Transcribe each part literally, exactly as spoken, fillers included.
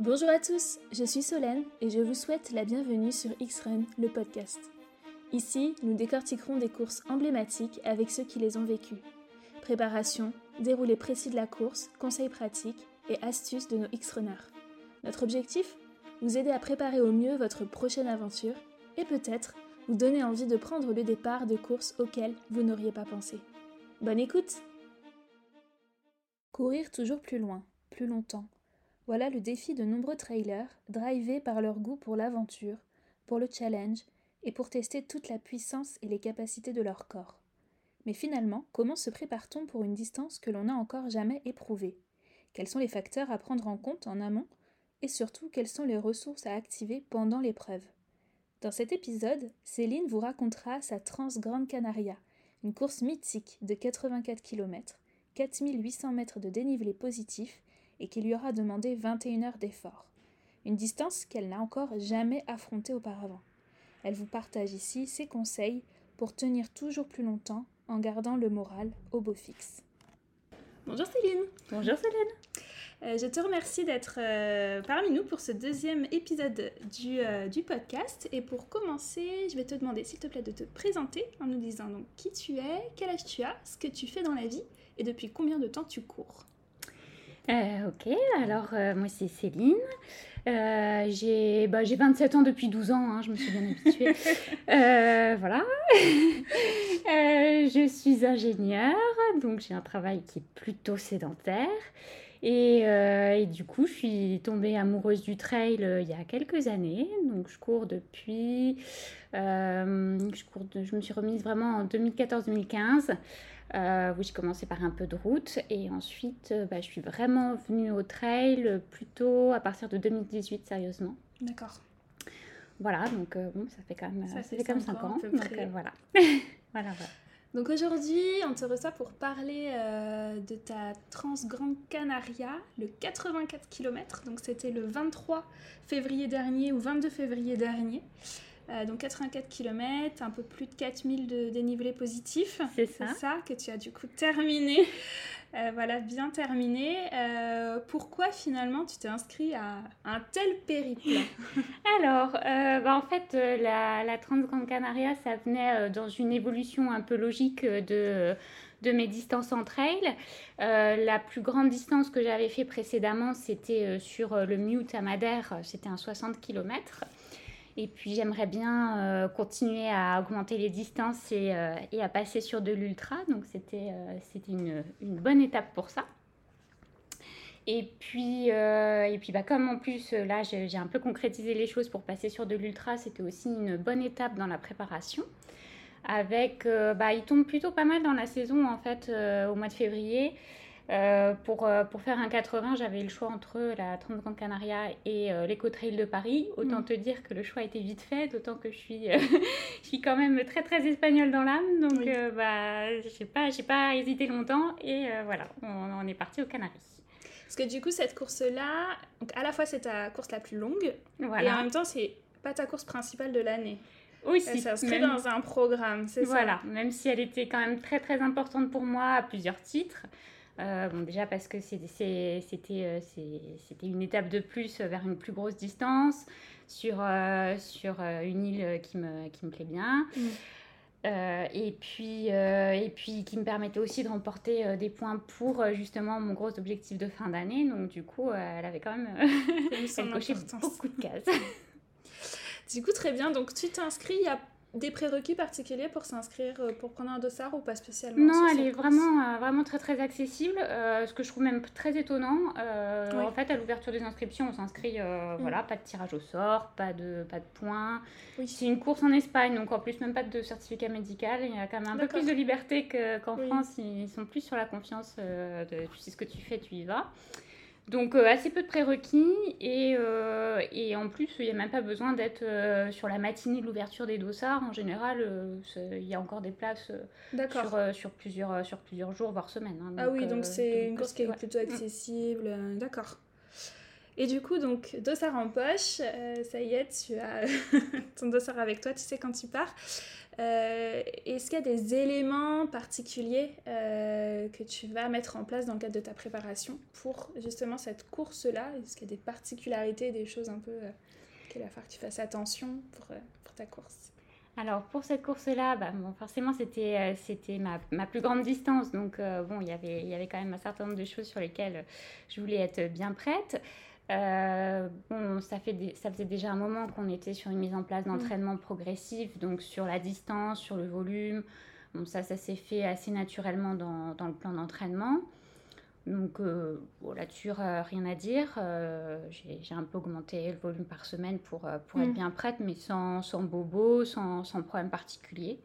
Bonjour à tous, je suis Solène et je vous souhaite la bienvenue sur X-Run, le podcast. Ici, nous décortiquerons des courses emblématiques avec ceux qui les ont vécues. Préparation, déroulé précis de la course, conseils pratiques et astuces de nos X-Runners. Notre objectif ? Vous aider à préparer au mieux votre prochaine aventure et peut-être vous donner envie de prendre le départ de courses auxquelles vous n'auriez pas pensé. Bonne écoute ! Courir toujours plus loin, plus longtemps. Voilà le défi de nombreux trailers, drivés par leur goût pour l'aventure, pour le challenge et pour tester toute la puissance et les capacités de leur corps. Mais finalement, comment se prépare-t-on pour une distance que l'on n'a encore jamais éprouvée ? Quels sont les facteurs à prendre en compte en amont ? Et surtout, quelles sont les ressources à activer pendant l'épreuve ? Dans cet épisode, Céline vous racontera sa Transgrande-Canaria, une course mythique de quatre-vingt-quatre kilomètres, quatre mille huit cents mètres de dénivelé positif et qui lui aura demandé vingt et une heures d'effort. Une distance qu'elle n'a encore jamais affrontée auparavant. Elle vous partage ici ses conseils pour tenir toujours plus longtemps en gardant le moral au beau fixe. Bonjour Céline. Bonjour Solène. Euh, je te remercie d'être euh, parmi nous pour ce deuxième épisode du, euh, du podcast. Et pour commencer, je vais te demander s'il te plaît de te présenter en nous disant donc qui tu es, quel âge tu as, ce que tu fais dans la vie et depuis combien de temps tu cours. Euh, ok, alors euh, moi c'est Céline, euh, j'ai, bah, j'ai vingt-sept ans depuis douze ans, hein, je me suis bien habituée, euh, voilà, euh, je suis ingénieure, donc j'ai un travail qui est plutôt sédentaire et, euh, et du coup je suis tombée amoureuse du trail euh, il y a quelques années, donc je cours depuis, euh, je, cours de, je me suis remise vraiment en deux mille quatorze deux mille quinze. Euh, oui, j'ai commencé par un peu de route et ensuite bah, je suis vraiment venue au trail plutôt à partir de deux mille dix-huit, sérieusement. D'accord. Voilà, donc euh, bon, ça fait quand même, ça ça fait comme cinq ans. Donc, euh, voilà. Voilà, voilà. Donc aujourd'hui, on te reçoit pour parler euh, de ta Transgrande-Canaria, le quatre-vingt-quatre kilomètres. Donc c'était le vingt-trois février dernier ou vingt-deux février dernier. Euh, donc quatre-vingt-quatre kilomètres, un peu plus de quatre mille de dénivelé positif. C'est ça. C'est ça que tu as du coup terminé. Euh, voilà, bien terminé. Euh, pourquoi finalement tu t'es inscrit à un tel périple ? Alors, euh, bah, en fait, la, la Transgrande-Canaria, ça venait dans une évolution un peu logique de... de mes distances en trail. Euh, la plus grande distance que j'avais fait précédemment, c'était sur le Mute à Madère, c'était un soixante kilomètres. Et puis, j'aimerais bien euh, continuer à augmenter les distances et, euh, et à passer sur de l'ultra. Donc, c'était, euh, c'était une, une bonne étape pour ça. Et puis, euh, et puis bah, comme en plus, là, j'ai, j'ai un peu concrétisé les choses pour passer sur de l'ultra, c'était aussi une bonne étape dans la préparation. Avec, euh, bah, il tombe plutôt pas mal dans la saison, en fait, euh, au mois de février. Euh, pour, euh, pour faire un quatre-vingts, j'avais le choix entre la Transgrande-Canaria et euh, l'éco-trail de Paris. Autant mmh. te dire que le choix était vite fait, d'autant que je suis, euh, je suis quand même très très espagnole dans l'âme. Donc, oui. euh, bah, j'ai pas, j'ai pas hésité longtemps et euh, voilà, on, on est parti aux Canaries. Parce que du coup, cette course-là, donc à la fois c'est ta course la plus longue, voilà. Et en même temps, c'est pas ta course principale de l'année. Aussi, ça s'inscrit même... dans un programme, c'est voilà, ça. Voilà, même si elle était quand même très très importante pour moi à plusieurs titres. Euh, bon, déjà parce que c'est, c'est, c'était, euh, c'est, c'était une étape de plus vers une plus grosse distance sur, euh, sur euh, une île qui me, qui me plaît bien. Mmh. Euh, et, puis, euh, et puis qui me permettait aussi de remporter euh, des points pour euh, justement mon gros objectif de fin d'année. Donc du coup, euh, elle avait quand même euh, coché beaucoup de cases. Du coup, très bien. Donc tu t'inscris, il y a des prérequis particuliers pour s'inscrire, pour prendre un dossard ou pas spécialement ? Non, elle est vraiment, euh, vraiment très très accessible, euh, ce que je trouve même très étonnant. Euh, oui. En fait, à l'ouverture des inscriptions, on s'inscrit, euh, mmh. voilà, pas de tirage au sort, pas de, pas de points. Oui. C'est une course en Espagne, donc en plus, même pas de certificat médical. Il y a quand même un D'accord. peu plus de liberté que, qu'en oui. France. Ils sont plus sur la confiance, euh, de, tu sais ce que tu fais, tu y vas. Donc, euh, assez peu de prérequis et, euh, et en plus, il n'y a même pas besoin d'être euh, sur la matinée de l'ouverture des dossards. En général, il euh, y a encore des places euh, sur, euh, sur, plusieurs, euh, sur plusieurs jours, voire semaines. Hein. Donc, ah oui, donc euh, c'est donc, une course qui est ouais. plutôt accessible. Mmh. D'accord. Et du coup, donc, dossard en poche, euh, ça y est, tu as ton dossard avec toi, tu sais quand tu pars. Euh, est-ce qu'il y a des éléments particuliers euh, que tu vas mettre en place dans le cadre de ta préparation pour justement cette course-là? Est-ce qu'il y a des particularités, des choses un peu euh, qu'il va falloir que tu fasses attention pour, euh, pour ta course? Alors, pour cette course-là, bah, bon, forcément, c'était, euh, c'était ma, ma plus grande distance. Donc, euh, bon, il y avait, il y avait quand même un certain nombre de choses sur lesquelles je voulais être bien prête. Euh, bon, ça, fait des, ça faisait déjà un moment qu'on était sur une mise en place d'entraînement progressif, donc sur la distance, sur le volume. Bon, ça, ça s'est fait assez naturellement dans, dans le plan d'entraînement. Donc euh, bon, là-dessus, euh, rien à dire. Euh, j'ai, j'ai un peu augmenté le volume par semaine pour, euh, pour mmh. être bien prête, mais sans, sans bobo, sans, sans problème particulier.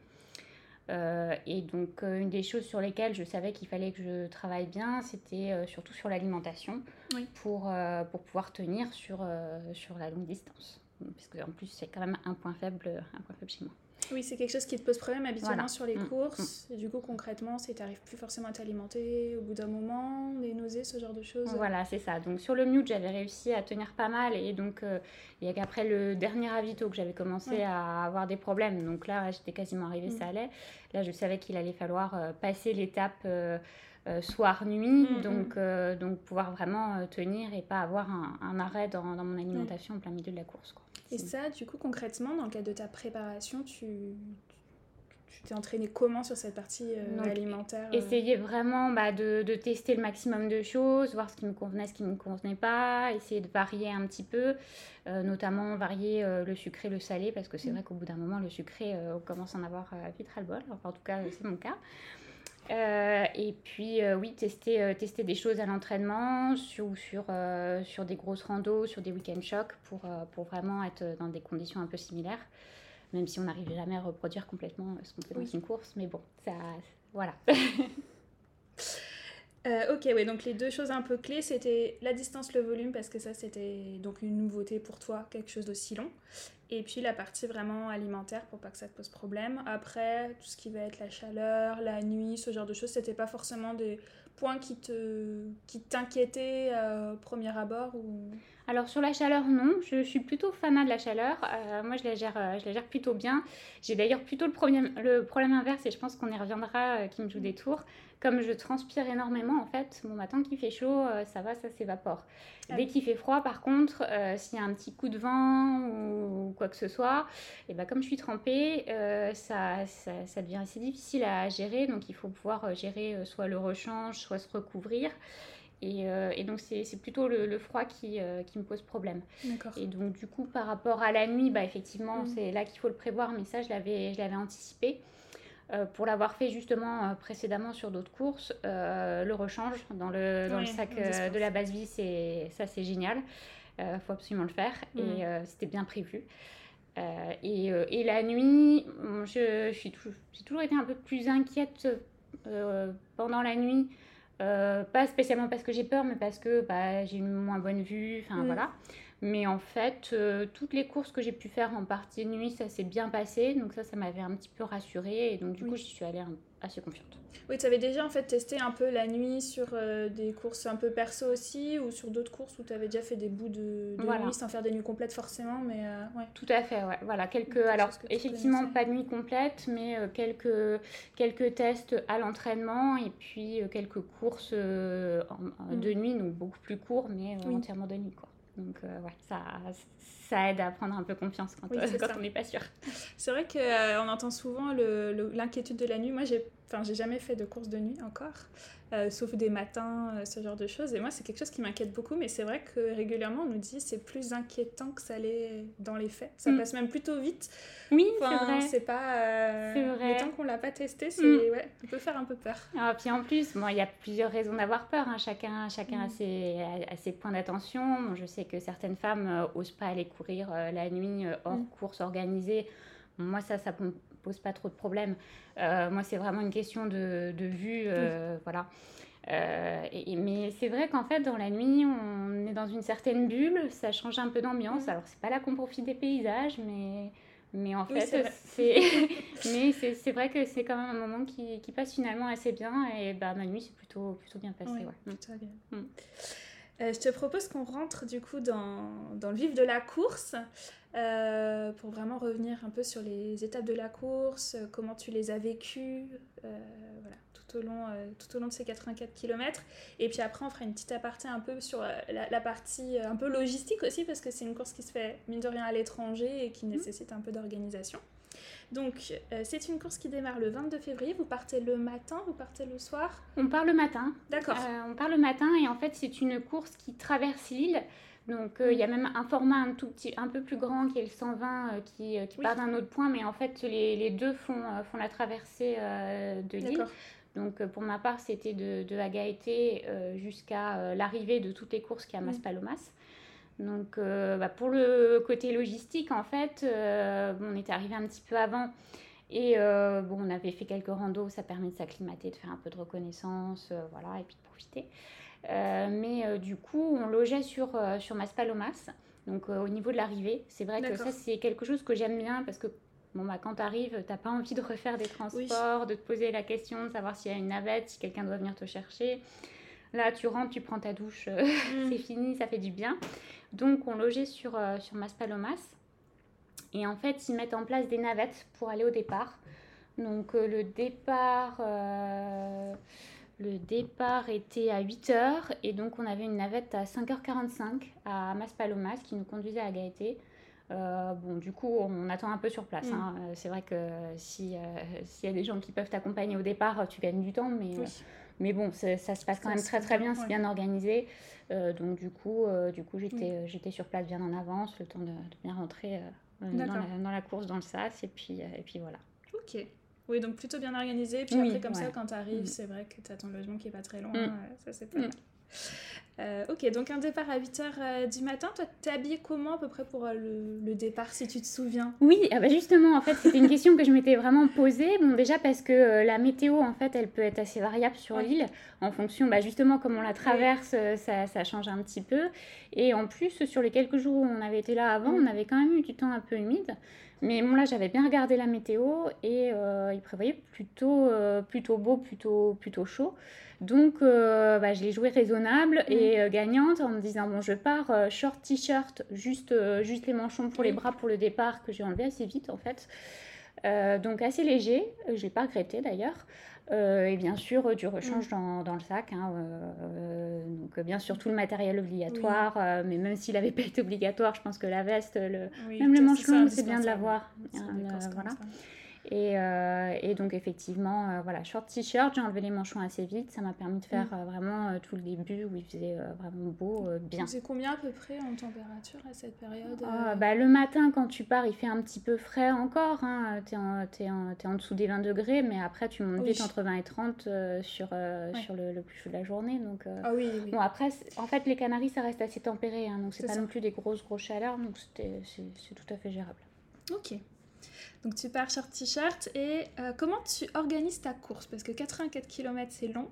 Euh, et donc, euh, une des choses sur lesquelles je savais qu'il fallait que je travaille bien, c'était euh, surtout sur l'alimentation, oui. pour, euh, pour pouvoir tenir sur, euh, sur la longue distance. Parce qu'en plus, c'est quand même un point faible, un point faible chez moi. Oui, c'est quelque chose qui te pose problème habituellement voilà. sur les mmh. courses. Mmh. Et du coup, concrètement, c'est que tu n'arrives plus forcément à t'alimenter au bout d'un moment, des nausées, ce genre de choses. Voilà, c'est ça. Donc, sur le mute, j'avais réussi à tenir pas mal. Et donc, euh, il y a qu'après le dernier avito que j'avais commencé mmh. à avoir des problèmes. Donc là, j'étais quasiment arrivée, mmh. ça allait. Là, je savais qu'il allait falloir euh, passer l'étape euh, euh, soir-nuit. Mmh. Donc, euh, donc, pouvoir vraiment euh, tenir et pas avoir un, un arrêt dans, dans mon alimentation mmh. en plein milieu de la course, quoi. Et ça, du coup, concrètement, dans le cadre de ta préparation, tu, tu t'es entraînée comment sur cette partie euh, donc, alimentaire euh... Essayer vraiment bah, de, de tester le maximum de choses, voir ce qui me convenait, ce qui ne me convenait pas, essayer de varier un petit peu, euh, notamment varier euh, le sucré, le salé, parce que c'est mmh. vrai qu'au bout d'un moment, le sucré, euh, on commence à en avoir euh, vite ras-le-bol. Enfin, en tout cas, c'est mon cas. Euh, et puis euh, oui, tester, euh, tester des choses à l'entraînement sur, sur, euh, sur des grosses randos, sur des week-end chocs pour, euh, pour vraiment être dans des conditions un peu similaires, même si on n'arrive jamais à reproduire complètement ce qu'on fait dans oui. une course, mais bon, ça, voilà. Euh, ok, ouais, donc les deux choses un peu clés, c'était la distance, le volume, parce que ça, c'était donc une nouveauté pour toi, quelque chose d'aussi long. Et puis la partie vraiment alimentaire, pour pas que ça te pose problème. Après, tout ce qui va être la chaleur, la nuit, ce genre de choses, c'était pas forcément des points qui, te... qui t'inquiétaient euh, au premier abord ou... Alors sur la chaleur, non, je, je suis plutôt fanat de la chaleur. Euh, moi, je la, gère, euh, je la gère plutôt bien. J'ai d'ailleurs plutôt le problème, le problème inverse, et je pense qu'on y reviendra, euh, qui me joue des tours. Comme je transpire énormément, en fait, mon matin qui fait chaud, euh, ça va, ça s'évapore. Ah. Dès qu'il fait froid, par contre, euh, s'il y a un petit coup de vent ou, ou quoi que ce soit, et ben comme je suis trempée, euh, ça, ça, ça devient assez difficile à gérer. Donc, il faut pouvoir gérer euh, soit le rechange, soit se recouvrir. Et, euh, et donc, c'est, c'est plutôt le, le froid qui, euh, qui me pose problème. D'accord. Et donc, du coup, par rapport à la nuit, bah, effectivement, mmh. c'est là qu'il faut le prévoir. Mais ça, je l'avais, je l'avais anticipé. Euh, pour l'avoir fait justement euh, précédemment sur d'autres courses, euh, le rechange dans le, dans oui, le sac euh, de la base vie, c'est, ça c'est génial. Il euh, faut absolument le faire mmh. et euh, c'était bien prévu. Euh, et, euh, et la nuit, je, je suis tout, j'ai toujours été un peu plus inquiète euh, pendant la nuit. Euh, pas spécialement parce que j'ai peur, mais parce que bah, j'ai une moins bonne vue, enfin mmh. voilà. Mais en fait, euh, toutes les courses que j'ai pu faire en partie de nuit, ça s'est bien passé. Donc ça, ça m'avait un petit peu rassurée. Et donc du oui. coup, j'y suis allée un, assez confiante. Oui, tu avais déjà en fait testé un peu la nuit sur euh, des courses un peu perso aussi, ou sur d'autres courses où tu avais déjà fait des bouts de, de voilà. nuit sans faire des nuits complètes forcément, mais euh, ouais. Tout à fait, ouais. Voilà, quelques, alors effectivement pas de nuit complète, mais euh, quelques, quelques tests à l'entraînement et puis euh, quelques courses euh, en, mmh. de nuit, donc beaucoup plus courts, mais euh, oui. entièrement de nuit, quoi. Donc, euh, ouais, ça, ça aide à prendre un peu confiance quand, oui, euh, quand on n'est pas sûr. C'est vrai qu'on euh, entend souvent le, le, l'inquiétude de la nuit. Moi, j'ai, j'ai jamais fait de course de nuit encore, euh, sauf des matins, euh, ce genre de choses. Et moi, c'est quelque chose qui m'inquiète beaucoup. Mais c'est vrai que régulièrement, on nous dit que c'est plus inquiétant que ça l'est dans les faits. Ça mm. passe même plutôt vite. Oui, enfin, c'est vrai. C'est pas... Euh, c'est vrai. Le temps qu'on ne l'a pas testé, c'est, mm. ouais, on peut faire un peu peur. Ah, puis en plus, bon, y a plusieurs raisons d'avoir peur. Hein. Chacun, chacun mm. a, ses, a, a ses points d'attention. Bon, je sais que certaines femmes euh, osent pas aller courir euh, la nuit euh, hors mmh. course organisée. Moi, ça, ça me pose pas trop de problèmes. Euh, moi, c'est vraiment une question de, de vue, euh, mmh. voilà. Euh, et, mais c'est vrai qu'en fait, dans la nuit, on est dans une certaine bulle. Ça change un peu d'ambiance. Mmh. Alors, c'est pas là qu'on profite des paysages, mais mais en fait, oui, c'est, c'est... mais c'est, c'est vrai que c'est quand même un moment qui, qui passe finalement assez bien. Et bah, ma nuit, c'est plutôt plutôt bien passé. Oui, ouais. Mmh. Tout à fait. Mmh. Euh, je te propose qu'on rentre du coup dans, dans le vif de la course euh, pour vraiment revenir un peu sur les étapes de la course, euh, comment tu les as vécues euh, voilà, tout, au long, euh, tout au long de ces quatre-vingt-quatre kilomètres. Et puis après, on fera une petite aparté un peu sur euh, la, la partie euh, un peu logistique aussi, parce que c'est une course qui se fait mine de rien à l'étranger et qui mmh. nécessite un peu d'organisation. Donc, euh, c'est une course qui démarre le vingt-deux février. Vous partez le matin, vous partez le soir ? On part le matin. D'accord. Euh, on part le matin et en fait, c'est une course qui traverse l'île. Donc, il euh, mmh. y a même un format un, tout petit, un peu plus grand qui est le cent vingt euh, qui, euh, qui oui. part d'un autre point. Mais en fait, les, les deux font, euh, font la traversée euh, de l'île. D'accord. Donc, pour ma part, c'était de, de Agaete euh, jusqu'à euh, l'arrivée de toutes les courses qui est à Maspalomas. Mmh. Donc, euh, bah pour le côté logistique, en fait, euh, on était arrivé un petit peu avant et euh, bon, on avait fait quelques randos, ça permet de s'acclimater, de faire un peu de reconnaissance, euh, voilà, et puis de profiter. Euh, mais euh, du coup, on logeait sur, euh, sur Maspalomas, donc euh, au niveau de l'arrivée. C'est vrai D'accord. que ça, c'est quelque chose que j'aime bien parce que bon, bah, quand t'arrives, t'as pas envie de refaire des transports, oui. de te poser la question, de savoir s'il y a une navette, si quelqu'un doit venir te chercher. Là, tu rentres, tu prends ta douche, mm. c'est fini, ça fait du bien. Donc, on logeait sur, euh, sur Maspalomas. Et en fait, ils mettent en place des navettes pour aller au départ. Donc, euh, le, départ, euh, le départ était à huit heures. Et donc, on avait une navette à cinq heures quarante-cinq à Maspalomas qui nous conduisait à Agaete. Euh, bon, du coup, on attend un peu sur place. Mm. Hein. C'est vrai que si, euh, s'il y a des gens qui peuvent t'accompagner au départ, tu gagnes du temps, mais... Oui. Euh, Mais bon, ça, ça se passe quand même très très bien, c'est bien organisé. Euh, donc du coup, euh, du coup j'étais, oui. j'étais sur place bien en avance, le temps de, de bien rentrer euh, dans, la, dans la course, dans le sas, et puis, euh, et puis voilà. Ok. Oui, donc plutôt bien organisé. Et puis oui, après, comme ouais. ça, quand tu arrives, mmh. c'est vrai que tu as ton logement qui n'est pas très loin. Mmh. Euh, ça, c'est pas mal. Mmh. Euh, ok, donc un départ à huit heures euh, du matin. Toi, t'es habillée comment à peu près pour euh, le, le départ, si tu te souviens ? Oui, ah bah justement, en fait, c'était une question que je m'étais vraiment posée. Bon, déjà parce que euh, la météo, en fait, elle peut être assez variable sur oui. l'île. En fonction, bah, justement, comme on la traverse, oui. ça, ça change un petit peu. Et en plus, sur les quelques jours où on avait été là avant, mmh. on avait quand même eu du temps un peu humide. Mais bon, là, j'avais bien regardé la météo et euh, il prévoyait plutôt, euh, plutôt beau, plutôt, plutôt chaud. Donc, euh, bah, je l'ai joué raisonnable et euh, gagnante en me disant, bon, je pars euh, short t-shirt, juste, euh, juste les manchons pour les bras pour le départ que j'ai enlevé assez vite, en fait. Euh, donc, assez léger. Je ne l'ai pas regretté, d'ailleurs. Euh, et bien sûr, euh, du rechange dans, dans le sac. Hein, euh, euh, donc, euh, bien sûr, tout le matériel obligatoire. Oui. Euh, mais même s'il n'avait pas été obligatoire, je pense que la veste, le, oui, même le manche longue, c'est bien de l'avoir. Euh, voilà. et, euh, et donc, effectivement, euh, voilà, short t-shirt, j'ai enlevé les manchons assez vite. Ça m'a permis de faire mm. euh, vraiment euh, tout le début où il faisait euh, vraiment beau, euh, bien. C'est combien à peu près en température à cette période euh... Euh, bah, le matin, quand tu pars, il fait un petit peu frais encore. Hein. Tu es en, t'es en, t'es en dessous des vingt degrés, mais après, tu montes oui. vite entre vingt et trente euh, sur, euh, ouais. sur le, le plus chaud de la journée. Donc, euh... ah oui, oui. Bon, après, en fait, les Canaries, ça reste assez tempéré. Hein, donc, c'est, c'est pas ça. non plus des grosses, grosses chaleurs. Donc, c'était, c'est, c'est tout à fait gérable. Ok. Donc, tu pars short t-shirt et euh, comment tu organises ta course ? Parce que quatre-vingt-quatre kilomètres, c'est long.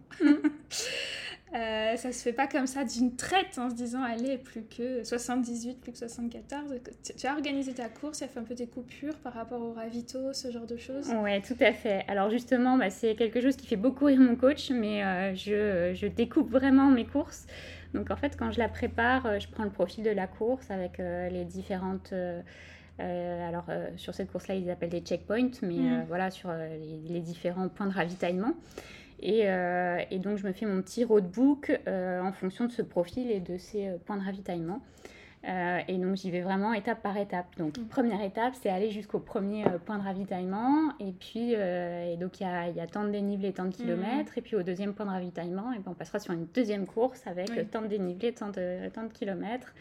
euh, ça se fait pas comme ça d'une traite en se disant, allez, plus que soixante-dix-huit, plus que soixante-quatorze. Tu, tu as organisé ta course, tu as fait un peu des coupures par rapport au ravito, ce genre de choses ? Oui, tout à fait. Alors justement, bah, c'est quelque chose qui fait beaucoup rire mon coach, mais euh, je, je découpe vraiment mes courses. Donc, en fait, quand je la prépare, je prends le profil de la course avec euh, les différentes... Euh, Euh, alors, euh, sur cette course-là, ils appellent des checkpoints, mais mmh. euh, voilà, sur euh, les, les différents points de ravitaillement. Et, euh, et donc, je me fais mon petit roadbook euh, en fonction de ce profil et de ces euh, points de ravitaillement. Euh, et donc, j'y vais vraiment étape par étape. Donc, mmh. première étape, c'est aller jusqu'au premier euh, point de ravitaillement. Et puis, euh, et donc, il y, y a tant de dénivelé, tant de kilomètres. Mmh. Et puis, au deuxième point de ravitaillement, et ben, on passera sur une deuxième course avec oui. tant de dénivelé, tant de, tant de kilomètres.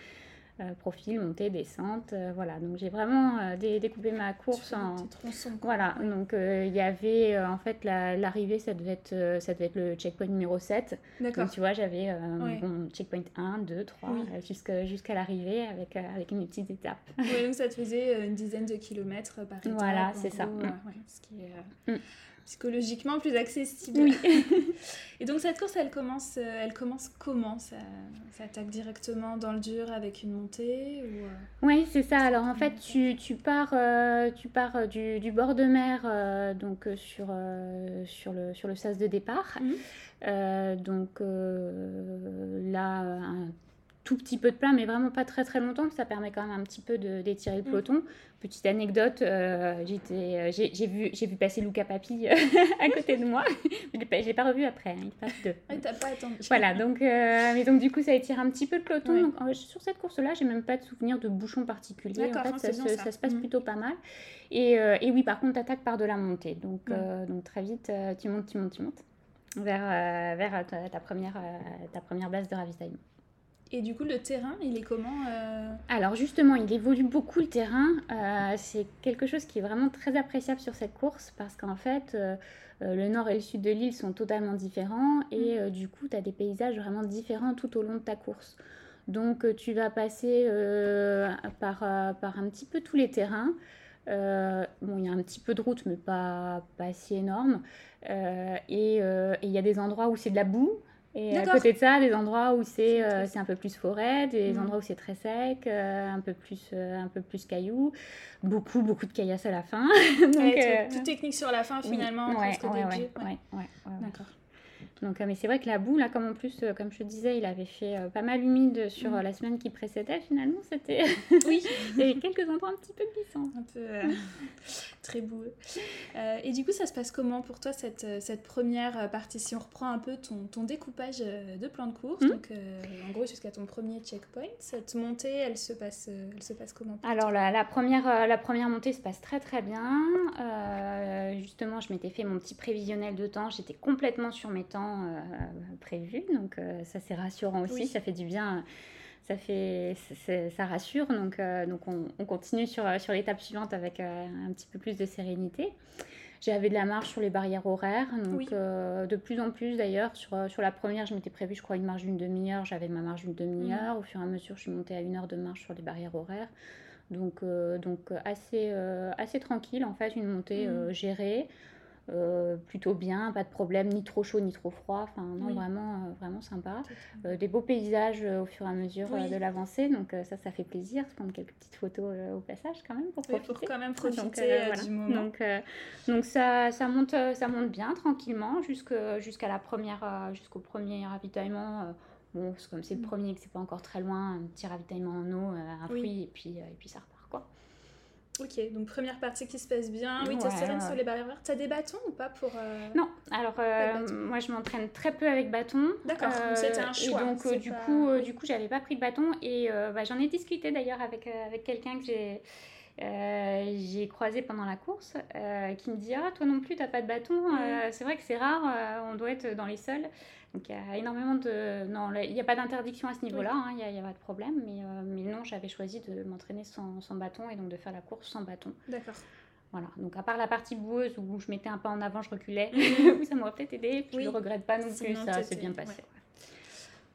Euh, profil, montée, descente, euh, voilà. Donc, j'ai vraiment euh, dé- découpé ma course en... Tu fais un petit tronçon. Voilà, donc il euh, y avait, euh, en fait, la, l'arrivée, ça devait, être, euh, ça devait être le checkpoint numéro sept. D'accord. Donc, tu vois, j'avais euh, ouais. bon, checkpoint un, deux, trois, oui. euh, jusqu'à, jusqu'à l'arrivée avec, euh, avec mes petites étapes. Oui, donc ça te faisait une dizaine de kilomètres par étape. Voilà, c'est gros, ça. Euh, ouais, ce qui est... Euh... Mm. psychologiquement plus accessible. Oui. Et donc cette course, elle commence, elle commence comment ? Ça, ça attaque directement dans le dur avec une montée ou... Oui, c'est ça. Alors en fait, tu, tu pars, euh, tu pars du, du bord de mer, euh, donc sur, euh, sur, le, sur le sas de départ. Mmh. Euh, donc euh, là, un tout petit peu de plat, mais vraiment pas très très longtemps, ça permet quand même un petit peu de, d'étirer le peloton. Mmh. Petite anecdote, euh, j'étais, j'ai, j'ai, vu, j'ai vu passer Luca Papi à côté de moi, je ne l'ai, l'ai pas revu après, hein, il passe deux. Oui, t'as pas attendu. Voilà, donc, euh, mais donc du coup ça étire un petit peu le peloton, ouais. Donc, euh, sur cette course-là, j'ai même pas de souvenir de bouchon particulier, d'accord, en fait, hein, ça, se, ça. ça se passe mmh. plutôt pas mal, et, euh, et oui, par contre, t'attaques par de la montée, donc, mmh. euh, donc très vite, euh, tu montes, tu montes, tu montes, vers, euh, vers ta, ta, première, euh, ta première base de ravitaillement. Et du coup, le terrain, il est comment euh... Alors justement, il évolue beaucoup le terrain. Euh, c'est quelque chose qui est vraiment très appréciable sur cette course parce qu'en fait, euh, le nord et le sud de l'île sont totalement différents et euh, du coup, tu as des paysages vraiment différents tout au long de ta course. Donc, tu vas passer euh, par, euh, par un petit peu tous les terrains. Euh, bon, il y a un petit peu de route, mais pas, pas si énorme. Euh, et il euh, y a des endroits où c'est de la boue. Et d'accord. À côté de ça, des endroits où c'est, c'est, euh, c'est un peu plus forêt, des mmh. endroits où c'est très sec, euh, un peu plus, euh, un peu plus cailloux, beaucoup, beaucoup de caillasses à la fin. Donc, ouais, tout, euh... toute technique sur la fin finalement. Oui. Ouais, ouais, ouais, ouais, ouais. Ouais, ouais, d'accord. Donc, euh, mais c'est vrai que la boue, là, comme en plus, euh, comme je te disais, il avait fait euh, pas mal humide sur mmh. euh, la semaine qui précédait. Finalement, c'était. Oui. Il y avait quelques endroits un petit peu glissants, un peu euh, très boueux. Euh, et du coup, ça se passe comment pour toi cette cette première partie ? Si on reprend un peu ton ton découpage de plan de course, mmh. donc euh, en gros jusqu'à ton premier checkpoint, cette montée, elle se passe, elle se passe comment ? Alors la la première la première montée se passe très très bien. Euh, justement, je m'étais fait mon petit prévisionnel de temps. J'étais complètement sur mes temps euh, prévu, donc euh, ça c'est rassurant aussi, oui. Ça fait du bien, ça fait, ça rassure, donc, euh, donc on, on continue sur, sur l'étape suivante avec euh, un petit peu plus de sérénité. J'avais de la marge sur les barrières horaires, donc oui. euh, de plus en plus d'ailleurs, sur, sur la première je m'étais prévu je crois une marge d'une demi-heure, j'avais ma marge d'une demi-heure, mmh. au fur et à mesure je suis montée à une heure de marge sur les barrières horaires, donc, euh, donc assez, euh, assez tranquille en fait, une montée mmh. euh, gérée. Euh, plutôt bien, pas de problème, ni trop chaud ni trop froid, enfin non, oui. vraiment, euh, vraiment sympa. Euh, des beaux paysages euh, au fur et à mesure oui. euh, de l'avancée, donc euh, ça, ça fait plaisir, prendre quelques petites photos euh, au passage quand même pour oui, profiter. Pour quand même profiter donc, euh, voilà. du moment. Donc, euh, donc ça, ça monte, ça monte bien tranquillement jusqu'à, jusqu'à la première, jusqu'au premier ravitaillement. Euh, bon, c'est comme c'est le premier, que c'est pas encore très loin, un petit ravitaillement en eau, euh, un fruit oui. et puis, euh, et puis ça repart quoi. Ok, donc première partie qui se passe bien, oui, tu as Solène sur les barrières. Tu as des bâtons ou pas pour... Euh... Non, alors euh, moi je m'entraîne très peu avec bâton. D'accord, euh, c'était un choix. Et donc euh, du, pas... coup, euh, du coup, j'avais pas pris de bâton et euh, bah, j'en ai discuté d'ailleurs avec, euh, avec quelqu'un que j'ai, euh, j'ai croisé pendant la course euh, qui me dit « Ah, toi non plus, t'as pas de bâton, mmh. euh, c'est vrai que c'est rare, euh, on doit être dans les seuls. » Donc il y a énormément de... Non, il n'y a pas d'interdiction à ce niveau-là, il oui. n'y hein, a, a pas de problème, mais, euh, mais non, j'avais choisi de m'entraîner sans, sans bâton et donc de faire la course sans bâton. D'accord. Voilà, donc à part la partie boueuse où je mettais un pas en avant, je reculais, ça m'aurait peut-être aidé, puis oui. je ne le regrette pas non Sinon, plus, ça s'est bien passé.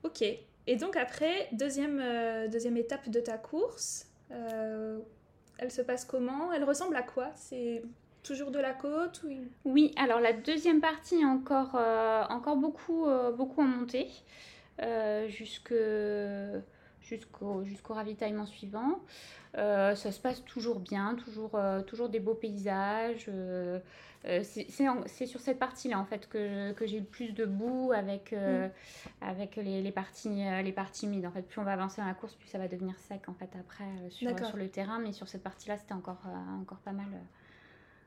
Ouais. Ok, et donc après, deuxième, euh, deuxième étape de ta course, euh, elle se passe comment ? Elle ressemble à quoi ? C'est... Toujours de la côte ou... Oui, alors la deuxième partie est encore, euh, encore beaucoup, euh, beaucoup en montée euh, jusque, jusqu'au, jusqu'au ravitaillement suivant. Euh, ça se passe toujours bien, toujours, euh, toujours des beaux paysages. Euh, c'est, c'est, en, c'est sur cette partie-là en fait que, que j'ai le plus de boue avec, euh, mmh. avec les, les parties, les parties mides. En fait, plus on va avancer dans la course, plus ça va devenir sec en fait après euh, sur, euh, sur le terrain. Mais sur cette partie-là, c'était encore, euh, encore pas mal... Euh,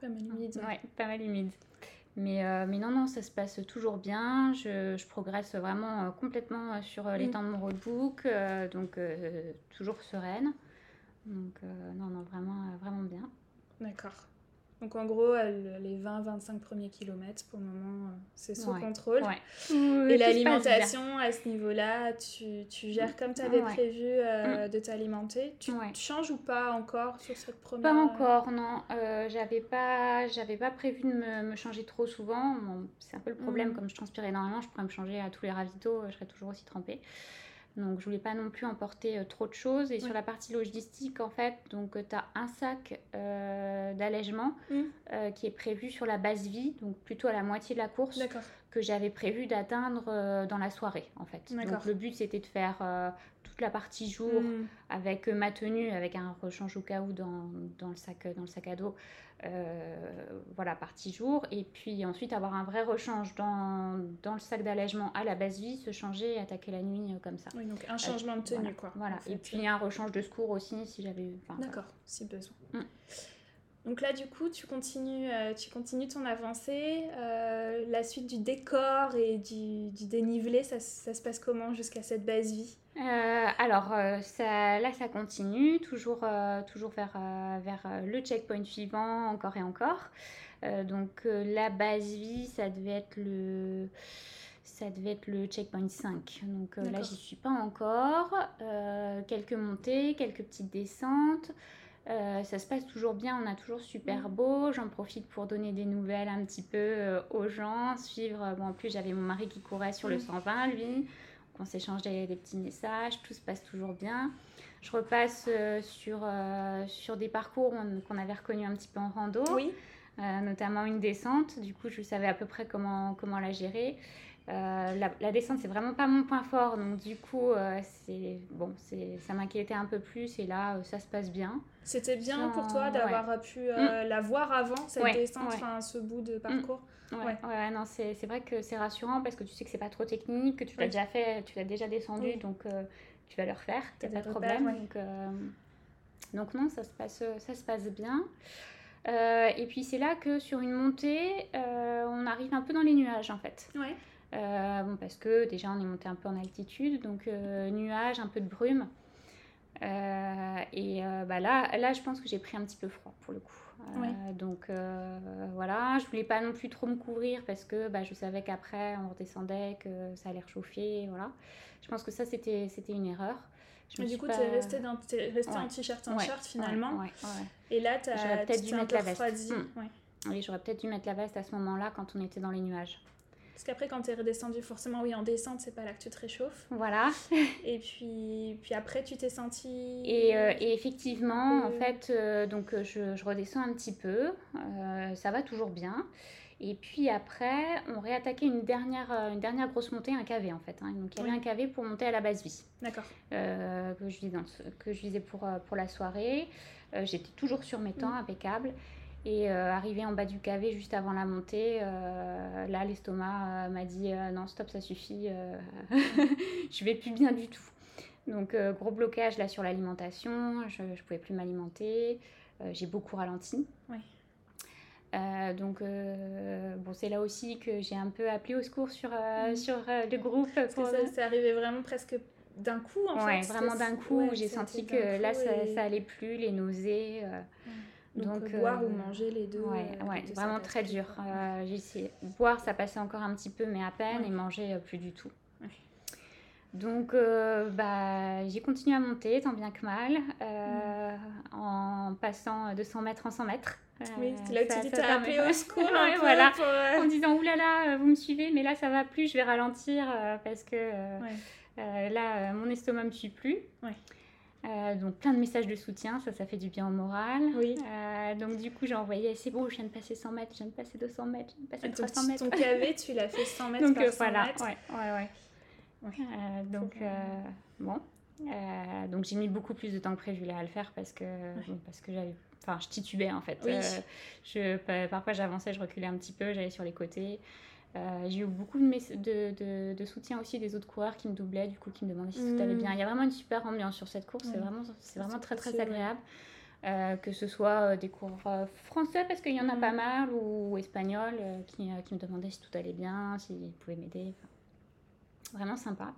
Pas mal humide. Ouais, ouais, pas mal humide. Mais, euh, mais non, non, ça se passe toujours bien. Je, je progresse vraiment euh, complètement sur euh, les temps de mon roadbook. Euh, donc, euh, toujours sereine. Donc, euh, non, non, vraiment, euh, vraiment bien. D'accord. Donc, en gros, euh, les vingt à vingt-cinq premiers kilomètres, pour le moment, euh, c'est sous ouais, contrôle. Ouais. Et oui, l'alimentation, à ce niveau-là, tu, tu gères comme tu avais ouais. prévu euh, mmh. de t'alimenter. Tu ouais. changes ou pas encore sur cette première... Pas encore, non. Euh, j'avais pas, j'avais pas prévu de me, me changer trop souvent. Bon, c'est un peu le problème, mmh. comme je transpire énormément, je pourrais me changer à tous les ravitaux, je serais toujours aussi trempée. Donc, je voulais pas non plus emporter euh, trop de choses. Et oui. sur la partie logistique, en fait, donc tu as un sac euh, d'allègement mm. euh, qui est prévu sur la base vie, donc plutôt à la moitié de la course. D'accord. que j'avais prévu d'atteindre euh, dans la soirée, en fait. D'accord. Donc, le but, c'était de faire euh, toute la partie jour mmh. avec euh, ma tenue, avec un rechange au cas où dans, dans, le, sac, dans le sac à dos. Euh, voilà, partie jour. Et puis, ensuite, avoir un vrai rechange dans, dans le sac d'allègement à la base vie, se changer et attaquer la nuit euh, comme ça. Oui, donc un changement euh, de tenue, voilà, quoi. Voilà. En fait. Et puis, un rechange de secours aussi, si j'avais eu... Enfin, d'accord, voilà, si besoin. Mmh. Donc là, du coup, tu continues, euh, tu continues ton avancée. Euh, la suite du décor et du, du dénivelé, ça, ça se passe comment jusqu'à cette base vie ? euh, Alors euh, ça, là, ça continue, toujours, euh, toujours vers, euh, vers le checkpoint suivant, encore et encore. Euh, donc euh, la base vie, ça devait être le... ça devait être le checkpoint cinq. Donc euh, là, j'y suis pas encore. Euh, quelques montées, quelques petites descentes. Euh, ça se passe toujours bien, on a toujours super beau. J'en profite pour donner des nouvelles un petit peu euh, aux gens, suivre... Bon, en plus, j'avais mon mari qui courait sur le cent vingt, lui. On s'échange des, des petits messages, tout se passe toujours bien. Je repasse euh, sur, euh, sur des parcours on, qu'on avait reconnus un petit peu en rando, oui. euh, notamment une descente. Du coup, je savais à peu près comment, comment la gérer. Euh, la, la descente, c'est vraiment pas mon point fort, donc du coup, euh, c'est, bon, c'est, ça m'inquiétait un peu plus, et là, euh, ça se passe bien. C'était bien Sans... pour toi d'avoir ouais. pu euh, mmh. la voir avant, cette ouais. descente, ouais. ce bout de parcours mmh. ouais. Ouais. ouais, non, c'est, c'est vrai que c'est rassurant, parce que tu sais que c'est pas trop technique, que tu l'as oui. déjà fait, tu l'as déjà descendu, oui. donc euh, tu vas le refaire, t'as pas de problème. Ouais. Donc, euh, donc non, ça se passe, ça se passe bien. Euh, et puis, c'est là que sur une montée, euh, on arrive un peu dans les nuages, en fait. Ouais. Euh, bon, parce que déjà on est monté un peu en altitude, donc euh, nuages, un peu de brume euh, et euh, bah là, là je pense que j'ai pris un petit peu froid pour le coup euh, ouais. donc euh, voilà, je voulais pas non plus trop me couvrir parce que bah, je savais qu'après on redescendait, que ça allait réchauffer, voilà. Je pense que ça c'était, c'était une erreur. Mais du coup, pas... t'es restée dans... t'es restée ouais. en t-shirt, en ouais. shirt finalement ouais. Ouais. Ouais. Et là t'as... tu t'es un peu refroidie mmh. ouais. et j'aurais peut-être dû mettre la veste à ce moment-là quand on était dans les nuages. Parce qu'après, quand tu es redescendu, forcément, oui, en descente, c'est pas là que tu te réchauffes. Voilà. Et puis, puis après, tu t'es sentie... Et, euh, et effectivement, euh... en fait, euh, donc je, je redescends un petit peu. Euh, ça va toujours bien. Et puis après, on réattaquait une dernière, une dernière grosse montée, un K V en fait. Hein. Donc, il y avait oui. un K V pour monter à la base vie. D'accord. Euh, que je visais, que je visais pour, pour la soirée. Euh, j'étais toujours sur mes temps, mmh. impeccable. Et euh, arrivé en bas du K V juste avant la montée, euh, là l'estomac euh, m'a dit euh, non stop, ça suffit, euh, je vais plus bien du tout. Donc euh, gros blocage là sur l'alimentation, je, je pouvais plus m'alimenter, euh, j'ai beaucoup ralenti. Oui. Euh, donc euh, bon, c'est là aussi que j'ai un peu appelé au secours sur, euh, mmh. sur euh, le groupe. Parce pour... que ça, c'est arrivé vraiment presque d'un coup en ouais, fait. Vraiment d'un coup, ouais, j'ai senti que là et... ça, ça allait plus, les nausées. Euh, mmh. Donc, donc euh, boire ou manger, les deux. Ouais, euh, ouais, les deux vraiment très dur. Euh, j'ai essayé. Boire, ça passait encore un petit peu, mais à peine, ouais. et manger, euh, plus du tout. Ouais. Donc, euh, bah, j'ai continué à monter, tant bien que mal, euh, mm. en passant de cent mètres en cent mètres. Euh, oui, c'est là où tu dis t'as appelé au secours, ouais, voilà, pour, euh... en disant oulala, vous me suivez, mais là ça va plus, je vais ralentir euh, parce que euh, ouais. euh, là, euh, mon estomac me suit plus. Ouais. Euh, donc plein de messages de soutien, ça ça fait du bien au moral. Oui. Euh, donc du coup j'ai envoyé, c'est bon, je viens de passer cent mètres, je viens de passer deux cents mètres, je viens de passer trois cents mètres. Ton K V tu l'as fait cent mètres donc, par euh, cent voilà, mètres. Ouais, ouais, ouais. ouais. Euh, donc euh, bon, euh, donc j'ai mis beaucoup plus de temps que prévu là à le faire parce que ouais. bon, parce que j'avais, enfin je titubais en fait. Oui. Euh, je parfois j'avançais, je reculais un petit peu, j'allais sur les côtés. Euh, j'ai eu beaucoup de, mes- de, de, de soutien aussi des autres coureurs qui me doublaient, du coup qui me demandaient si mmh. tout allait bien. Il y a vraiment une super ambiance sur cette course, mmh. c'est vraiment, c'est vraiment c'est très très agréable. Euh, que ce soit des coureurs français, parce qu'il y en mmh. a pas mal, ou, ou espagnols euh, qui, euh, qui me demandaient si tout allait bien, s'ils pouvaient m'aider. Enfin, vraiment sympa.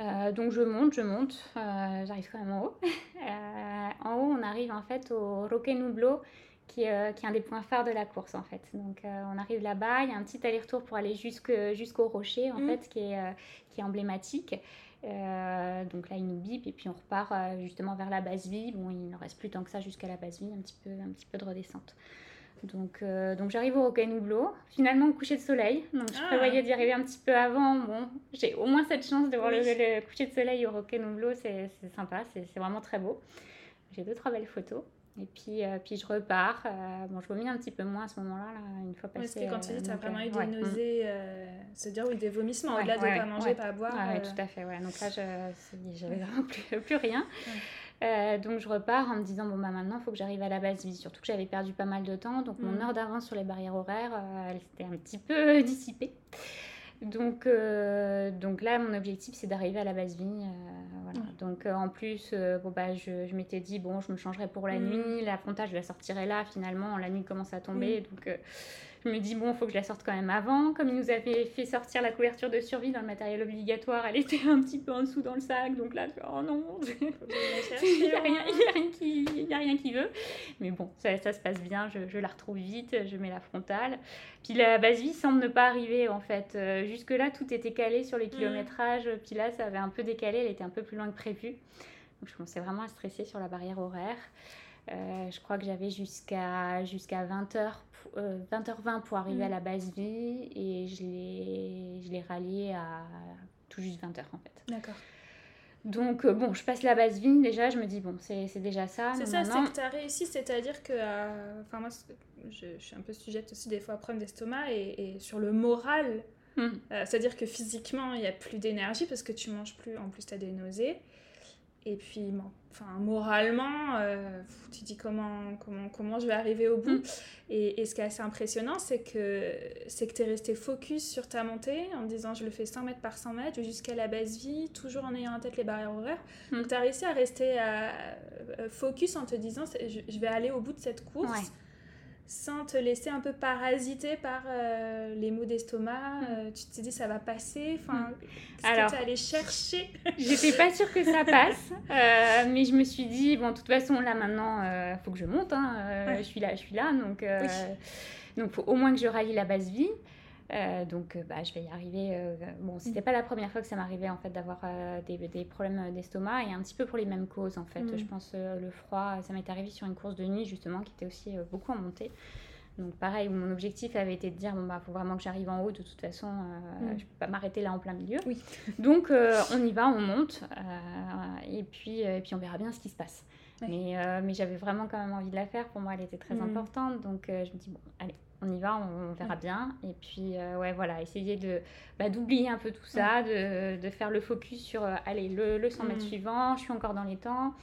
Euh, donc je monte, je monte, euh, j'arrive quand même en haut. euh, en haut, on arrive en fait au Roque Nublo. Qui, euh, qui est un des points phares de la course en fait. Donc euh, on arrive là-bas, il y a un petit aller-retour pour aller jusque, jusqu'au rocher en mmh. fait qui est, euh, qui est emblématique. Euh, donc là il nous bip et puis on repart euh, justement vers la base vie. Bon, il ne reste plus tant que ça jusqu'à la base vie, un petit peu, un petit peu de redescente. Donc, euh, donc j'arrive au Roque Nublo, finalement au coucher de soleil. Donc je ah. prévoyais d'y arriver un petit peu avant. Bon, j'ai au moins cette chance de voir oui. le, le coucher de soleil au Roque Nublo, c'est, c'est sympa, c'est, c'est vraiment très beau. J'ai deux trois belles photos. Et puis, euh, puis je repars. Euh, bon, je vomis un petit peu moins à ce moment-là, là, une fois passé. Parce que quand tu dis, tu as euh, vraiment eu des ouais. nausées, euh, se dire, oui, des vomissements, ouais, au-delà ouais, de ne pas manger, ouais. pas boire. Ah, euh... Oui, tout à fait. Ouais. Donc là, je n'avais vraiment plus, plus rien. Ouais. Euh, donc je repars en me disant, bon, bah, maintenant, il faut que j'arrive à la base vie. Surtout que j'avais perdu pas mal de temps. Donc mmh. mon heure d'avance sur les barrières horaires, euh, elle s'était un petit peu dissipée. Donc, euh, donc là, mon objectif, c'est d'arriver à la base vie. Euh, voilà. ouais. Donc, euh, en plus, euh, bon, bah, je, je m'étais dit, bon, je me changerai pour la mmh. nuit. La frontage, je la sortirai là, finalement. La nuit commence à tomber. Mmh. Donc, euh, je me dis, bon, il faut que je la sorte quand même avant. Comme ils nous avaient fait sortir la couverture de survie dans le matériel obligatoire, elle était un petit peu en dessous dans le sac. Donc là, oh non, il n'y a, a, a rien qui veut. Mais bon, ça, ça se passe bien. Je, je la retrouve vite. Je mets la frontale. Puis la base vie semble ne pas arriver, en fait. Euh, Jusque-là, tout était calé sur les kilométrages, mmh. puis là, ça avait un peu décalé, elle était un peu plus loin que prévu. Donc, je commençais vraiment à stresser sur la barrière horaire. Euh, je crois que j'avais jusqu'à, jusqu'à vingt heures, euh, vingt heures vingt pour arriver mmh. à la base vie, et je l'ai, je l'ai rallié à tout juste vingt heures, en fait. D'accord. Donc, bon, je passe la base vie, déjà, je me dis, bon, c'est, c'est déjà ça. C'est ça, maintenant... c'est que tu as réussi, c'est-à-dire que... Enfin, euh, moi, je, je suis un peu sujette aussi, des fois, à problème d'estomac, et, et sur le moral... Mmh. Euh, c'est-à-dire que physiquement, il n'y a plus d'énergie parce que tu ne manges plus. En plus, tu as des nausées. Et puis, bon, moralement, euh, tu dis comment, comment, comment je vais arriver au bout. Mmh. Et, et ce qui est assez impressionnant, c'est que, c'est que tu es resté focus sur ta montée en te disant je le fais cent mètres par cent mètres jusqu'à la base vie, toujours en ayant en tête les barrières horaires. Mmh. Donc, tu as réussi à rester à, à focus en te disant je, je vais aller au bout de cette course. Ouais. Sans te laisser un peu parasiter par euh, les maux d'estomac, euh, tu t'es dit ça va passer, enfin, qu'est-ce Alors, que t'es allée chercher? J'étais pas sûre que ça passe, euh, mais je me suis dit, bon, de toute façon, là maintenant, euh, faut que je monte, hein, euh, ouais. je suis là, je suis là, donc euh, oui. donc faut au moins que je rallie la base vie. Euh, donc bah, je vais y arriver. Euh, bon, c'était mmh. pas la première fois que ça m'arrivait en fait d'avoir euh, des, des problèmes d'estomac et un petit peu pour les mêmes causes en fait. Mmh. Je pense euh, le froid, ça m'est arrivé sur une course de nuit justement qui était aussi euh, beaucoup en montée. Donc pareil, mon objectif avait été de dire bon bah faut vraiment que j'arrive en haut de toute façon, euh, mmh. je peux pas m'arrêter là en plein milieu. Oui. Donc euh, on y va, on monte euh, et puis euh, et puis on verra bien ce qui se passe. Ouais. Mais euh, mais j'avais vraiment quand même envie de la faire. Pour moi, elle était très mmh. importante. Donc euh, je me dis bon allez. On y va, on verra bien. Et puis, euh, ouais, voilà, essayer de, bah, d'oublier un peu tout ça, de, de faire le focus sur, euh, allez, le, le cent mètres mmh. suivant, je suis encore dans les temps.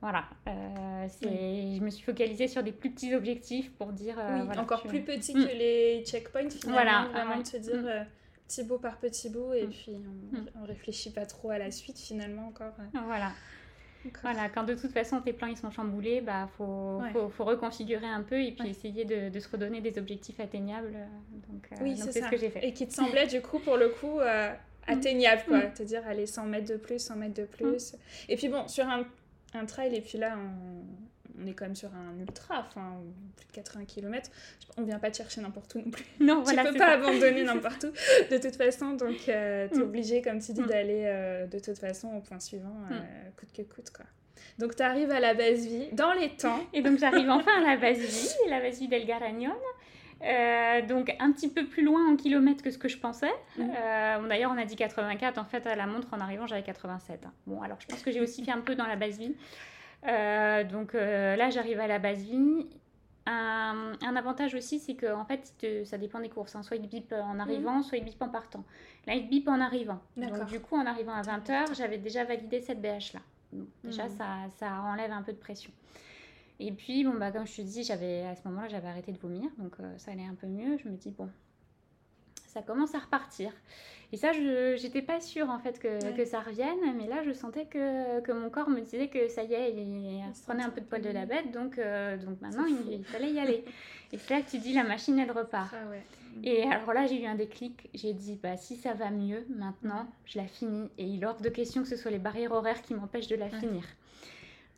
Voilà, euh, c'est, mmh. je me suis focalisée sur des plus petits objectifs pour dire... Euh, oui, voilà, encore tu... plus petits mmh. que les checkpoints, finalement, voilà, vraiment ah ouais. de se dire... Mmh. Euh... petit bout par petit bout et mmh. puis on, on réfléchit pas trop à la suite finalement encore. Voilà. Encore. Voilà, quand de toute façon tes plans ils sont chamboulés, bah faut, ouais. faut, faut reconfigurer un peu et puis ouais. essayer de, de se redonner des objectifs atteignables. Donc, oui, euh, c'est, donc c'est ce que j'ai fait. Et qui te semblait du coup pour le coup euh, atteignable quoi, mmh. te dire allez cent mètres de plus, cent mètres de plus. Mmh. Et puis bon, sur un, un trail et puis là on... on est quand même sur un ultra, enfin plus de quatre-vingts kilomètres, on vient pas te chercher n'importe où non plus. Non, voilà, tu peux pas ça. Abandonner n'importe où de toute façon, donc euh, t'es mm. obligé comme tu dis mm. d'aller euh, de toute façon au point suivant euh, mm. coûte que coûte quoi. Donc t'arrives à la base vie dans les temps et donc j'arrive enfin à la base vie, la base vie d'El Garañón. Euh, donc un petit peu plus loin en kilomètres que ce que je pensais. Mmh. Euh, bon, d'ailleurs on a dit quatre-vingt-quatre, en fait à la montre en arrivant j'avais quatre-vingt-sept. Hein. Bon alors je pense que j'ai aussi fait un peu dans la base vie. Euh, donc euh, là j'arrive à la base vie. Un, un avantage aussi c'est que en fait te, ça dépend des courses hein. Soit il bip en arrivant, mmh. soit il bip en partant. Là il bip en arrivant. D'accord. Donc du coup en arrivant à vingt heures j'avais déjà validé cette B H là. Donc, déjà mmh. ça, ça enlève un peu de pression. Et puis bon bah comme je te dis j'avais, à ce moment là j'avais arrêté de vomir donc euh, ça allait un peu mieux. Je me dis bon ça commence à repartir. Et ça, je n'étais pas sûre en fait, que, ouais. que ça revienne, mais là, je sentais que, que mon corps me disait que ça y est, il, il prenait un peu de poil de la bête, donc, euh, donc maintenant, il, il fallait y aller. Et c'est là que tu dis, la machine, elle repart. Ah ouais. Et alors là, j'ai eu un déclic, j'ai dit, bah, si ça va mieux, maintenant, je la finis. Et il est hors de question que ce soit les barrières horaires qui m'empêchent de la ouais. finir.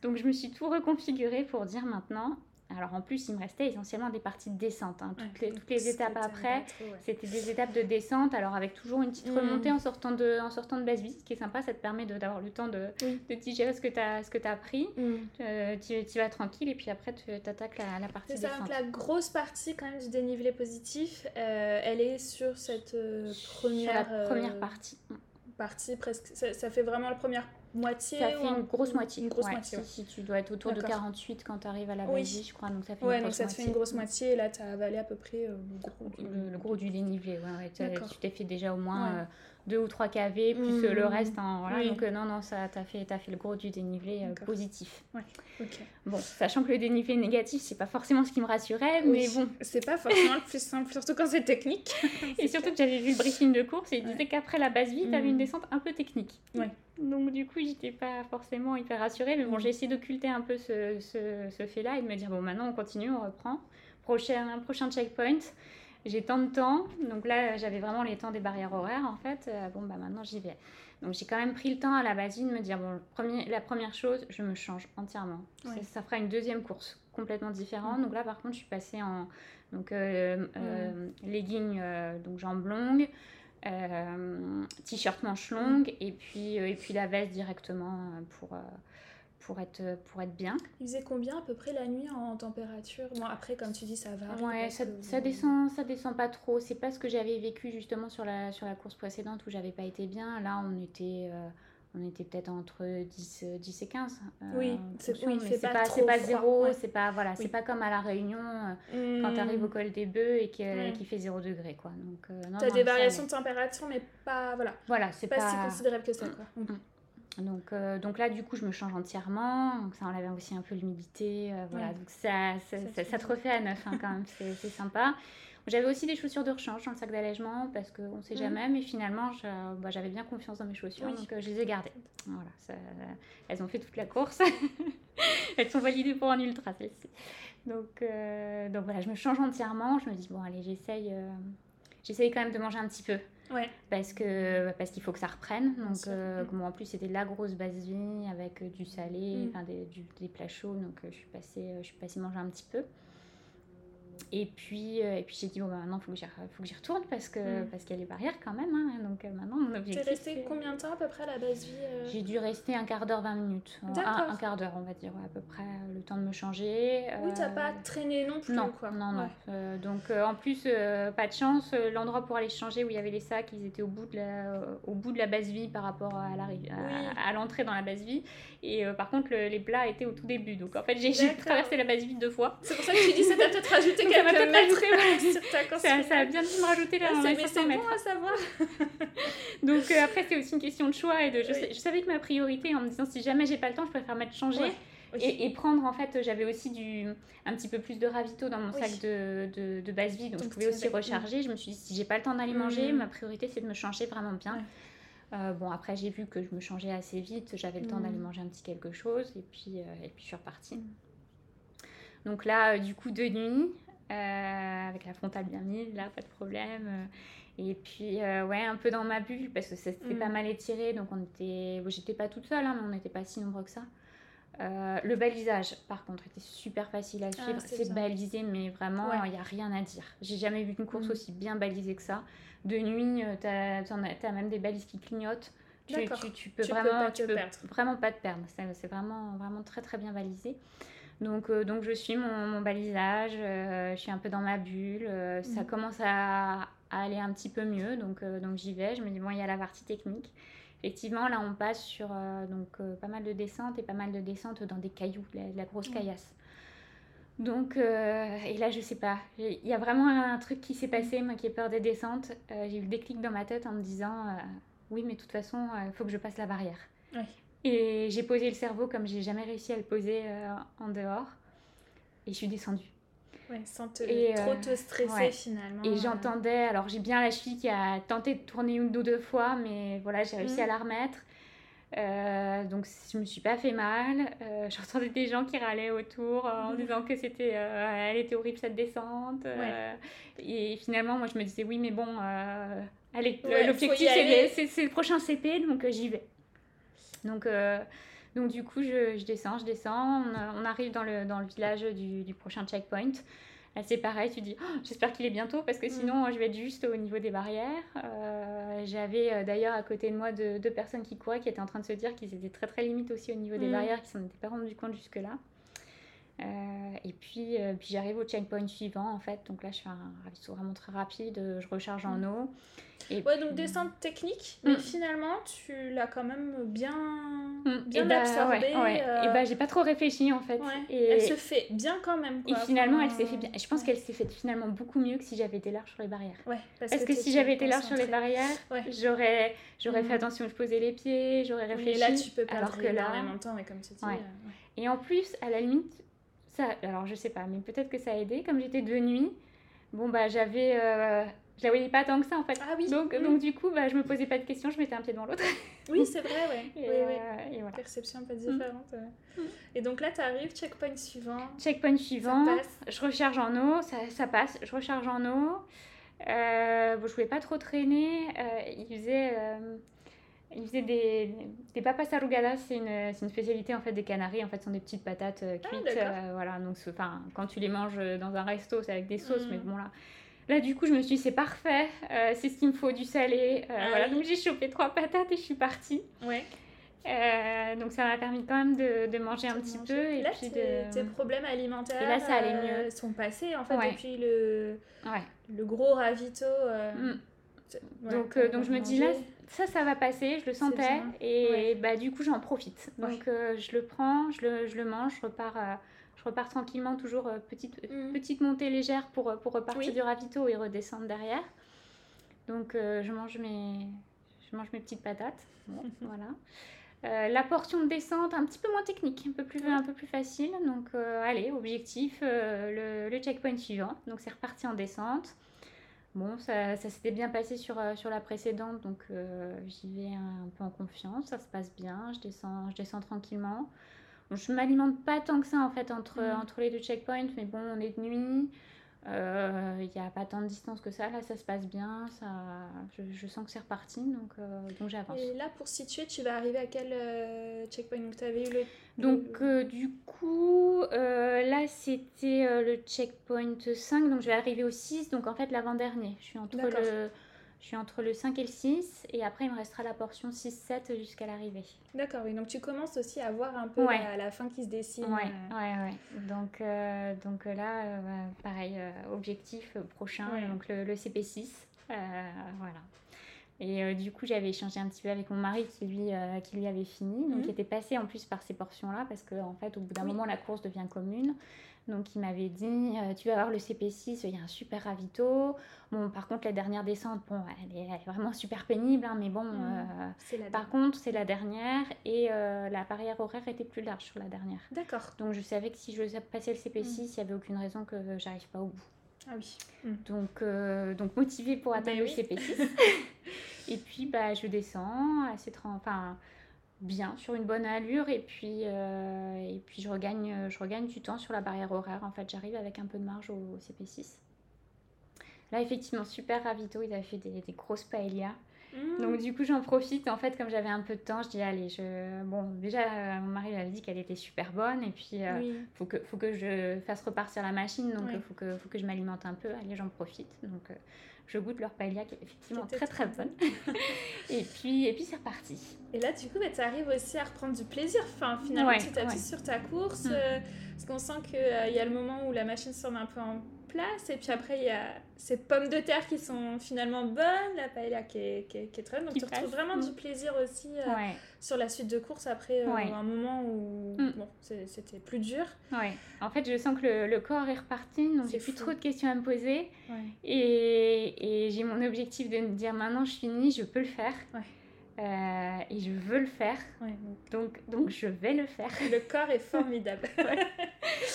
Donc, je me suis tout reconfigurée pour dire maintenant... Alors en plus, il me restait essentiellement des parties de descente. Hein. Toutes, ouais, les, toutes les étapes après, trop, ouais. c'était des étapes de descente. Alors avec toujours une petite remontée mmh. en sortant de, en sortant de base vie, ce qui est sympa, ça te permet de, d'avoir le temps de, mmh. de digérer ce que tu as, ce que tu as pris. Mmh. Euh, tu, tu vas tranquille et puis après, tu attaques la, la partie c'est descente. La grosse partie quand même du dénivelé positif, euh, elle est sur cette euh, première, sur la première euh, partie. Partie presque, ça, ça fait vraiment la première moitié. Ça fait ou... une grosse moitié. Une grosse ouais, moitié. Ouais. Si, si tu dois être autour D'accord. de quarante-huit quand tu arrives à la Belgique, oui. je crois. Donc ça fait ouais, une donc ça te moitié. fait une grosse moitié. Et là, tu as avalé à peu près euh, gros du... le, le gros du dénivelé. Ouais, ouais, tu t'es fait déjà au moins ouais. euh, deux ou trois K V, plus mmh. le reste. Hein, voilà. oui. Donc euh, non, non, ça, t'as fait, t'as fait le gros du dénivelé euh, positif. Ouais. Okay. Bon, sachant que le dénivelé négatif, c'est pas forcément ce qui me rassurait, oui. mais bon. C'est pas forcément le plus simple, surtout quand c'est technique. Et surtout que j'avais vu le briefing de course et il disait qu'après la base vie, t'avais une descente un peu technique. Ouais. Donc du coup, j'étais pas forcément hyper rassurée, mais bon, j'ai essayé d'occulter un peu ce, ce, ce fait-là et de me dire, bon, maintenant on continue, on reprend, prochain, prochain checkpoint, j'ai tant de temps, donc là j'avais vraiment les temps des barrières horaires en fait, euh, bon bah maintenant j'y vais. Donc j'ai quand même pris le temps à la basine de me dire, bon, premier, la première chose, je me change entièrement, oui. ça, ça fera une deuxième course complètement différente, mmh. donc là par contre je suis passée en donc, euh, euh, mmh. legging, euh, donc jambes longues, Euh, t-shirt manche longue et puis, et puis la veste directement pour, pour, être, pour être bien. Il faisait combien à peu près la nuit en température ? Bon, après, comme tu dis, ça va. Ouais, ça, que... ça, descend, ça descend pas trop. C'est pas ce que j'avais vécu justement sur la, sur la course précédente où j'avais pas été bien. Là, on était... Euh... On était peut-être entre dix et quinze. Euh, oui, c'est, oui mais c'est pas, pas trop c'est pas zéro, ouais. c'est pas voilà, oui. c'est pas comme à la Réunion euh, mmh. quand t'arrives au col des Bœufs et qu'il mmh. fait zéro degré quoi. Donc euh, non, t'as non, des variations de température mais pas voilà. Voilà, c'est pas, pas si considérable que ça quoi. Mmh. Mmh. Donc euh, donc là du coup je me change entièrement, donc ça enlève aussi un peu l'humidité, euh, voilà, mmh. donc ça ça, ça, ça, ça te refait à neuf hein, quand même, c'est, c'est sympa. J'avais aussi des chaussures de rechange dans le sac d'allègement parce qu'on ne sait jamais, mmh. mais finalement, je, bah, j'avais bien confiance dans mes chaussures, oui. donc euh, je les ai gardées. Voilà, ça, elles ont fait toute la course. Elles sont validées pour un ultra, celle-ci. Donc, euh, donc voilà, je me change entièrement. Je me dis, bon, allez, j'essaye, euh, j'essaye quand même de manger un petit peu. Ouais. Parce, que, parce qu'il faut que ça reprenne. Donc, euh, mmh. bon, en plus, c'était de la grosse base vie avec du salé, mmh. des, du, des plats chauds. Donc, euh, je suis passée, je suis passée manger un petit peu. Et puis, euh, et puis j'ai dit, bon, bah, maintenant, il faut, faut que j'y retourne parce, que, mmh. parce qu'il y a les barrières quand même. Hein, donc euh, maintenant, mon objectif... T'es restée combien de temps à peu près à la base vie euh... J'ai dû rester un quart d'heure, vingt minutes. D'accord. Un, un quart d'heure, on va dire, ouais, à peu près, le temps de me changer. Oui, euh... t'as pas traîné non plus, non, quoi. Non, non, ouais. non. Euh, donc, euh, en plus, euh, pas de chance, euh, l'endroit pour aller changer où il y avait les sacs, ils étaient au bout de la, euh, au bout de la base vie par rapport à, la, à, oui. à, à l'entrée dans la base vie. Et euh, par contre, le, les plats étaient au tout début. Donc, en fait, j'ai, j'ai traversé la base vie deux fois. C'est pour ça que tu dis, ça t'a peut-être rajouté Ça m'a peut-être ajouté, sur ta ça, ça a bien dû me rajouter là. Mais c'est bon à savoir. Donc euh, après, c'est aussi une question de choix et de. Je, oui. sais, je savais que ma priorité, en me disant si jamais j'ai pas le temps, je préfère mettre changer ouais. oui. et, et prendre en fait. J'avais aussi du un petit peu plus de ravito dans mon oui. sac de, de, de base vie, donc, donc je pouvais aussi avec... recharger. Oui. Je me suis dit si j'ai pas le temps d'aller manger, mmh. ma priorité c'est de me changer vraiment bien. Ouais. Euh, bon après j'ai vu que je me changeais assez vite, j'avais le temps mmh. d'aller manger un petit quelque chose et puis euh, et puis je suis repartie. Mmh. Donc là, euh, du coup de nuit. Euh, avec la frontale bien mise, là, pas de problème. Et puis, euh, ouais, un peu dans ma bulle, parce que ça s'était mmh. pas mal étiré, donc on était... Bon, j'étais pas toute seule, hein, mais on n'était pas si nombreux que ça. Euh, le balisage, par contre, était super facile à suivre. Ah, c'est c'est balisé, mais vraiment, il ouais. n'y a rien à dire. J'ai jamais vu une course mmh. aussi bien balisée que ça. De nuit, t'as, t'as même des balises qui clignotent. Tu, tu, tu peux, tu vraiment, peux, pas, tu peux vraiment pas te perdre. C'est, c'est vraiment, vraiment très, très bien balisé. Donc, euh, donc je suis mon, mon balisage, euh, je suis un peu dans ma bulle, euh, ça mmh. commence à, à aller un petit peu mieux, donc, euh, donc j'y vais, je me dis bon il y a la partie technique. Effectivement là on passe sur euh, donc, euh, pas mal de descentes et pas mal de descentes dans des cailloux, de la, de la grosse mmh. caillasse. Donc, euh, et là je sais pas, il y a vraiment un truc qui s'est passé, moi qui ai peur des descentes, euh, j'ai eu le déclic dans ma tête en me disant euh, oui mais de toute façon il euh, faut que je passe la barrière. Oui. Et j'ai posé le cerveau comme j'ai jamais réussi à le poser euh, en dehors. Et je suis descendue. Ouais, sans te, et, trop te stresser ouais. finalement. Et euh... j'entendais, alors j'ai bien la cheville qui a tenté de tourner une ou deux fois, mais voilà, j'ai réussi mmh. à la remettre. Euh, donc je me suis pas fait mal. Euh, j'entendais des gens qui râlaient autour euh, en mmh. disant que c'était, euh, elle était horrible cette descente. Ouais. Euh, et finalement, moi je me disais, oui, mais bon, euh, allez, ouais, l'objectif c'est, c'est, c'est le prochain C P, donc euh, j'y vais. Donc, euh, donc du coup je, je descends, je descends, on, on arrive dans le, dans le village du, du prochain checkpoint. Là c'est pareil, tu dis oh, j'espère qu'il est bientôt parce que sinon mmh. je vais être juste au niveau des barrières. Euh, j'avais d'ailleurs à côté de moi deux, deux personnes qui couraient qui étaient en train de se dire qu'ils étaient très très limites aussi au niveau des mmh. barrières, qui s'en étaient pas rendu compte jusque là. Euh, et puis, euh, puis j'arrive au checkpoint suivant en fait, donc là je fais un ravito vraiment très rapide, je recharge en eau. Et ouais, donc des simples techniques, mais mmh. finalement tu l'as quand même bien, bien et absorbée. Bah, ouais, ouais. Euh... Et bah j'ai pas trop réfléchi en fait. Ouais. Et... Elle se fait bien quand même. Quoi, et finalement, elle s'est fait bien. Je pense ouais. qu'elle s'est fait finalement beaucoup mieux que si j'avais été large sur les barrières. Ouais, parce, parce que, que si j'avais été large sur les barrières, ouais. j'aurais, j'aurais mmh. fait attention où je posais les pieds, j'aurais réfléchi. Mais là tu peux pas alors que là, en temps, mais comme tu dis. Ouais. Euh, ouais. Et en plus, à la limite, ça, alors je sais pas, mais peut-être que ça a aidé. Comme j'étais de nuit, bon bah j'avais. Euh... Je la voyais pas tant que ça en fait. Ah oui. Donc, mmh. donc du coup, bah, je me posais pas de questions, je mettais un pied devant l'autre. Oui, c'est vrai, ouais. Et, oui, euh, oui. Et voilà. Perception un peu différente. Mmh. Ouais. Et donc là, tu arrives, checkpoint suivant. Checkpoint suivant. Ça passe. Je recharge en eau, ça, ça passe. Je recharge en eau. Euh, bon, je voulais pas trop traîner. Euh, il faisait, euh, il faisait des, des papas arrugadas, c'est une, c'est une spécialité en fait des Canaries. En fait, ce sont des petites patates euh, cuites. Ah, d'accord. Euh, voilà. Donc, enfin, quand tu les manges dans un resto, c'est avec des sauces, mmh. mais bon là. Là, du coup, je me suis dit, c'est parfait, euh, c'est ce qu'il me faut, du salé. Euh, ah, voilà. Oui. Donc, j'ai chopé trois patates et je suis partie. Ouais. Euh, donc, ça m'a permis quand même de, de manger un de petit manger. peu. Et là, puis tes, de... tes problèmes alimentaires et là, ça allait mieux. Euh, sont passés, en fait, ouais. depuis le, ouais. le gros ravito. Euh... Mmh. Ouais, donc, euh, donc je me dis, là, ça, ça va passer, je le sentais. Et ouais. bah, du coup, j'en profite. Donc, ouais. euh, je le prends, je le, je le mange, je repars... Euh, Je repars tranquillement, toujours petite, mmh. petite montée légère pour, pour repartir oui. du ravito et redescendre derrière. Donc, euh, je, mange mes, je mange mes petites patates. Bon, voilà. Euh, la portion de descente, un petit peu moins technique, un peu plus, ouais. un peu plus facile. Donc, euh, allez, objectif, euh, le, le checkpoint suivant. Donc, c'est reparti en descente. Bon, ça, ça s'était bien passé sur, sur la précédente, donc euh, j'y vais un, un peu en confiance. Ça se passe bien, je descends, je descends tranquillement. Je m'alimente pas tant que ça en fait entre, mmh. entre les deux checkpoints, mais bon, on est de nuit, il euh, n'y a pas tant de distance que ça, là ça se passe bien, ça, je, je sens que c'est reparti, donc, euh, donc j'avance. Et là pour situer, tu vas arriver à quel euh, checkpoint que tu avais eu le... Donc euh, du coup, euh, là c'était euh, le checkpoint cinq, donc je vais arriver au six, donc en fait l'avant-dernier, je suis entre D'accord. le... Je suis entre le cinq et le six, et après il me restera la portion six sept jusqu'à l'arrivée. D'accord, oui, donc tu commences aussi à voir un peu ouais. la, la fin qui se dessine. Oui, euh... ouais, ouais. donc, euh, donc là, euh, pareil, euh, objectif prochain, ouais. donc le, le C P six, euh, voilà. Et euh, du coup, j'avais échangé un petit peu avec mon mari qui lui, euh, qui lui avait fini, donc mmh. qui était passé en plus par ces portions-là, parce qu'en en fait, au bout d'un oui. moment, la course devient commune. Donc, il m'avait dit, euh, tu vas avoir le C P six, il y a un super ravito. Bon, par contre, la dernière descente, bon, elle est, elle est vraiment super pénible, hein, mais bon, mmh, euh, par contre, c'est la dernière. Et euh, la barrière horaire était plus large sur la dernière. D'accord. Donc, je savais que si je passais le C P six, mmh. il n'y avait aucune raison que j'arrive pas au bout. Ah oui. Mmh. Donc, euh, donc, motivée pour atteindre oui. le C P six. Et puis, bah, je descends assez tra- enfin, bien, sur une bonne allure. Et puis, euh, et puis je, regagne, je regagne du temps sur la barrière horaire. En fait, j'arrive avec un peu de marge au, au C P six. Là, effectivement, super ravito. Ils avaient fait des, des grosses paellas. Mmh. Donc, du coup, j'en profite. En fait, comme j'avais un peu de temps, je dis, allez, je... Bon, déjà, euh, mon mari m'avait dit qu'elle était super bonne. Et puis, euh, oui. faut que, faut que je fasse repartir la machine. Donc, il oui. faut, que, faut que je m'alimente un peu. Allez, j'en profite. Donc... Euh, je goûte leur paella qui est effectivement C'était très très, très bonne. et, puis, et puis c'est reparti. Et là du coup, bah, tu arrives aussi à reprendre du plaisir. Enfin, finalement, ouais, tu t'appuies ouais. sur ta course. Mmh. Euh, parce qu'on sent qu'il euh, y a le moment où la machine se remet un peu en place. Et puis après, il y a ces pommes de terre qui sont finalement bonnes. La paella qui est, qui est, qui est très bonne. Donc qui tu passe. retrouves vraiment mmh. du plaisir aussi euh, ouais. sur la suite de course. Après euh, ouais. un moment où mmh. bon, c'est, c'était plus dur. Ouais. En fait, je sens que le, le corps est reparti. Donc c'est j'ai fou. plus trop de questions à me poser. Ouais. Et... Et j'ai mon objectif de me dire maintenant je finis, je peux le faire. Ouais. Euh, et je veux le faire. Ouais, donc, donc je vais le faire. Le corps est formidable. ouais.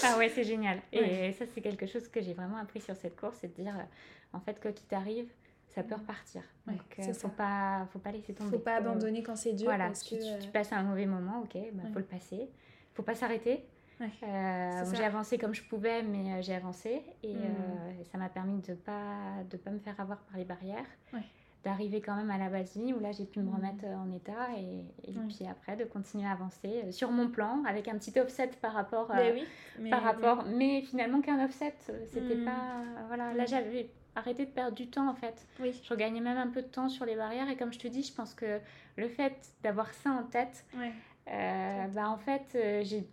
Ah ouais, c'est génial. Ouais. Et ça, c'est quelque chose que j'ai vraiment appris sur cette course, c'est de dire en fait, quoi qu'il t'arrive, ça peut repartir. Donc, ouais, euh, faut pas, faut pas laisser tomber. Faut pas abandonner quand c'est dur. Voilà, parce tu, que... tu, tu passes un mauvais moment, ok, bah, ouais. faut le passer. Faut pas s'arrêter. Ouais, euh, j'ai avancé comme je pouvais, mais j'ai avancé et mmh. euh, ça m'a permis de pas de pas me faire avoir par les barrières, ouais. d'arriver quand même à la Basie où là j'ai pu me remettre mmh. en état et, et ouais. puis après de continuer à avancer sur mon plan avec un petit offset par rapport mais euh, oui, mais, par rapport oui. mais finalement qu'un offset, c'était mmh. pas voilà là j'avais arrêté de perdre du temps en fait. Oui. Je regagnais même un peu de temps sur les barrières et comme je te dis, je pense que le fait d'avoir ça en tête, ouais. euh, bah en fait euh, j'ai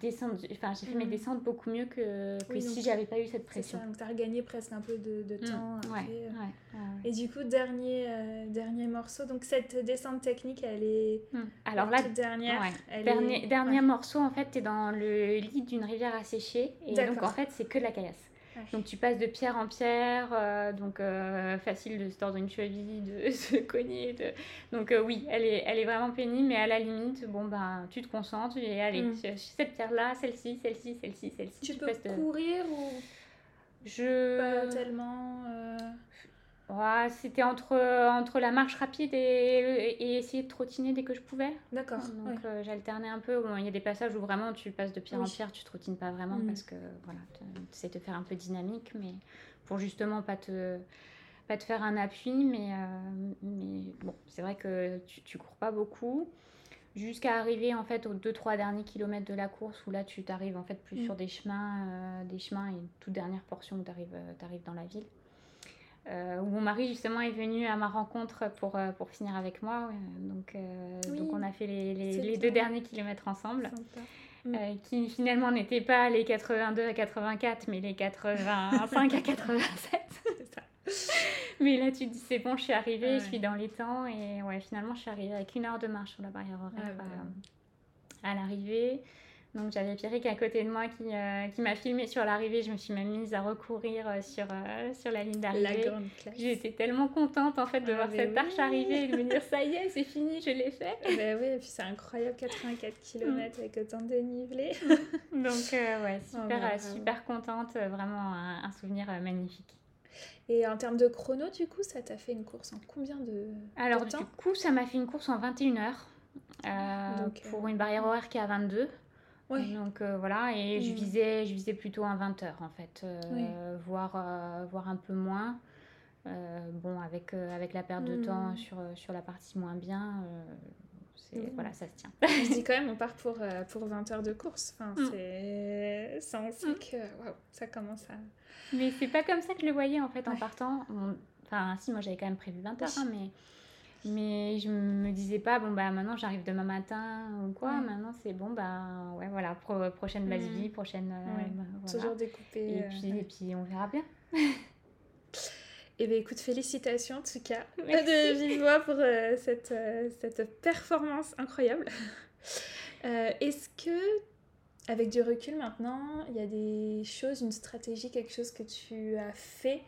descendu, enfin, j'ai fait mmh. mes descentes beaucoup mieux que, que oui, si donc, j'avais pas eu cette pression. C'est ça, donc t'as regagné presque un peu de, de temps. Mmh. Après, ouais, euh... ouais, ouais, ouais. Et du coup, dernier, euh, dernier morceau, donc cette descente technique, elle est... Mmh. Alors la là, dernière, ouais. elle dernier, est... dernier ouais. morceau, en fait, t'es dans le lit d'une rivière asséchée et D'accord. donc en fait, c'est que de la caillasse. Ouais. Donc tu passes de pierre en pierre, euh, donc euh, facile de se tordre une cheville, de se cogner. De... Donc euh, oui, elle est, elle est vraiment pénible, mais à la limite, bon ben, tu te concentres et allez, mm. cette pierre-là, celle-ci, celle-ci, celle-ci, celle-ci. Tu, tu peux passes, courir euh... ou je pas tellement. Euh... Ouais, c'était entre entre la marche rapide et et essayer de trottiner dès que je pouvais. D'accord. Donc ouais. euh, j'alternais un peu. Bon, il y a des passages où vraiment tu passes de pierre oui. en pierre, tu trottines pas vraiment mmh. parce que voilà, t'essaies de faire un peu dynamique, mais pour justement pas te pas te faire un appui, mais euh, mais bon, c'est vrai que tu tu cours pas beaucoup. Jusqu'à arriver en fait aux deux trois derniers kilomètres de la course où là tu t'arrives en fait plus mmh. sur des chemins euh, des chemins et une toute dernière portion où t'arrives t'arrives dans la ville. Euh, où mon mari justement est venu à ma rencontre pour, pour finir avec moi, donc, euh, oui, donc on a fait les, les, les deux derniers kilomètres ensemble, mm. euh, qui finalement n'étaient pas les quatre-vingt-deux à quatre-vingt-quatre mais les quatre-vingt-cinq à quatre-vingt-sept, c'est ça. Mais là tu te dis c'est bon, je suis arrivée, ouais. je suis dans les temps et ouais, finalement je suis arrivée avec une heure de marche sur la barrière horaire ouais, à, ouais. à l'arrivée. Donc j'avais Pierrick à côté de moi qui, euh, qui m'a filmée sur l'arrivée. Je me suis même mise à recourir sur, euh, sur la ligne d'arrivée. La grande classe. J'étais tellement contente en fait de ah, voir cette oui. arche arriver et de me dire ça y est, c'est fini, je l'ai fait. Ben oui, et puis c'est incroyable, quatre-vingt-quatre kilomètres avec autant de dénivelé. Donc euh, ouais, super, oh, ben, super contente, vraiment un, un souvenir magnifique. Et en termes de chrono, du coup, ça t'a fait une course en combien de, Alors, de temps ? Alors du coup, ça m'a fait une course en vingt et une heures euh, Donc, pour euh... une barrière horaire qui est à vingt-deux Ouais. Donc euh, voilà, et mmh. je visais, je visais plutôt un vingt heures en fait, euh, oui. voire, euh, voire un peu moins. Euh, bon, avec, euh, avec la perte mmh. de temps sur, sur la partie moins bien, euh, c'est, mmh. voilà, ça se tient. Je dis quand même, on part pour, euh, pour vingt heures de course. Enfin, mmh. c'est... Ça, on sait que wow, ça commence à... Mais c'est pas comme ça que je le voyais en fait ouais. en partant. On... Enfin, si, moi j'avais quand même prévu vingt heures, hein, mais... Mais je me disais pas, bon bah maintenant j'arrive demain matin ou quoi, ouais. maintenant c'est bon bah ouais voilà, pro- prochaine base vie, mmh. prochaine... Euh, ouais. bah, voilà. Toujours découpé. Et, euh, puis, ouais. et puis on verra bien. Eh bien écoute, félicitations en tout cas, Merci. de vive voix pour euh, cette, euh, cette performance incroyable. Euh, est-ce que... Avec du recul maintenant, il y a des choses, une stratégie, quelque chose que tu as fait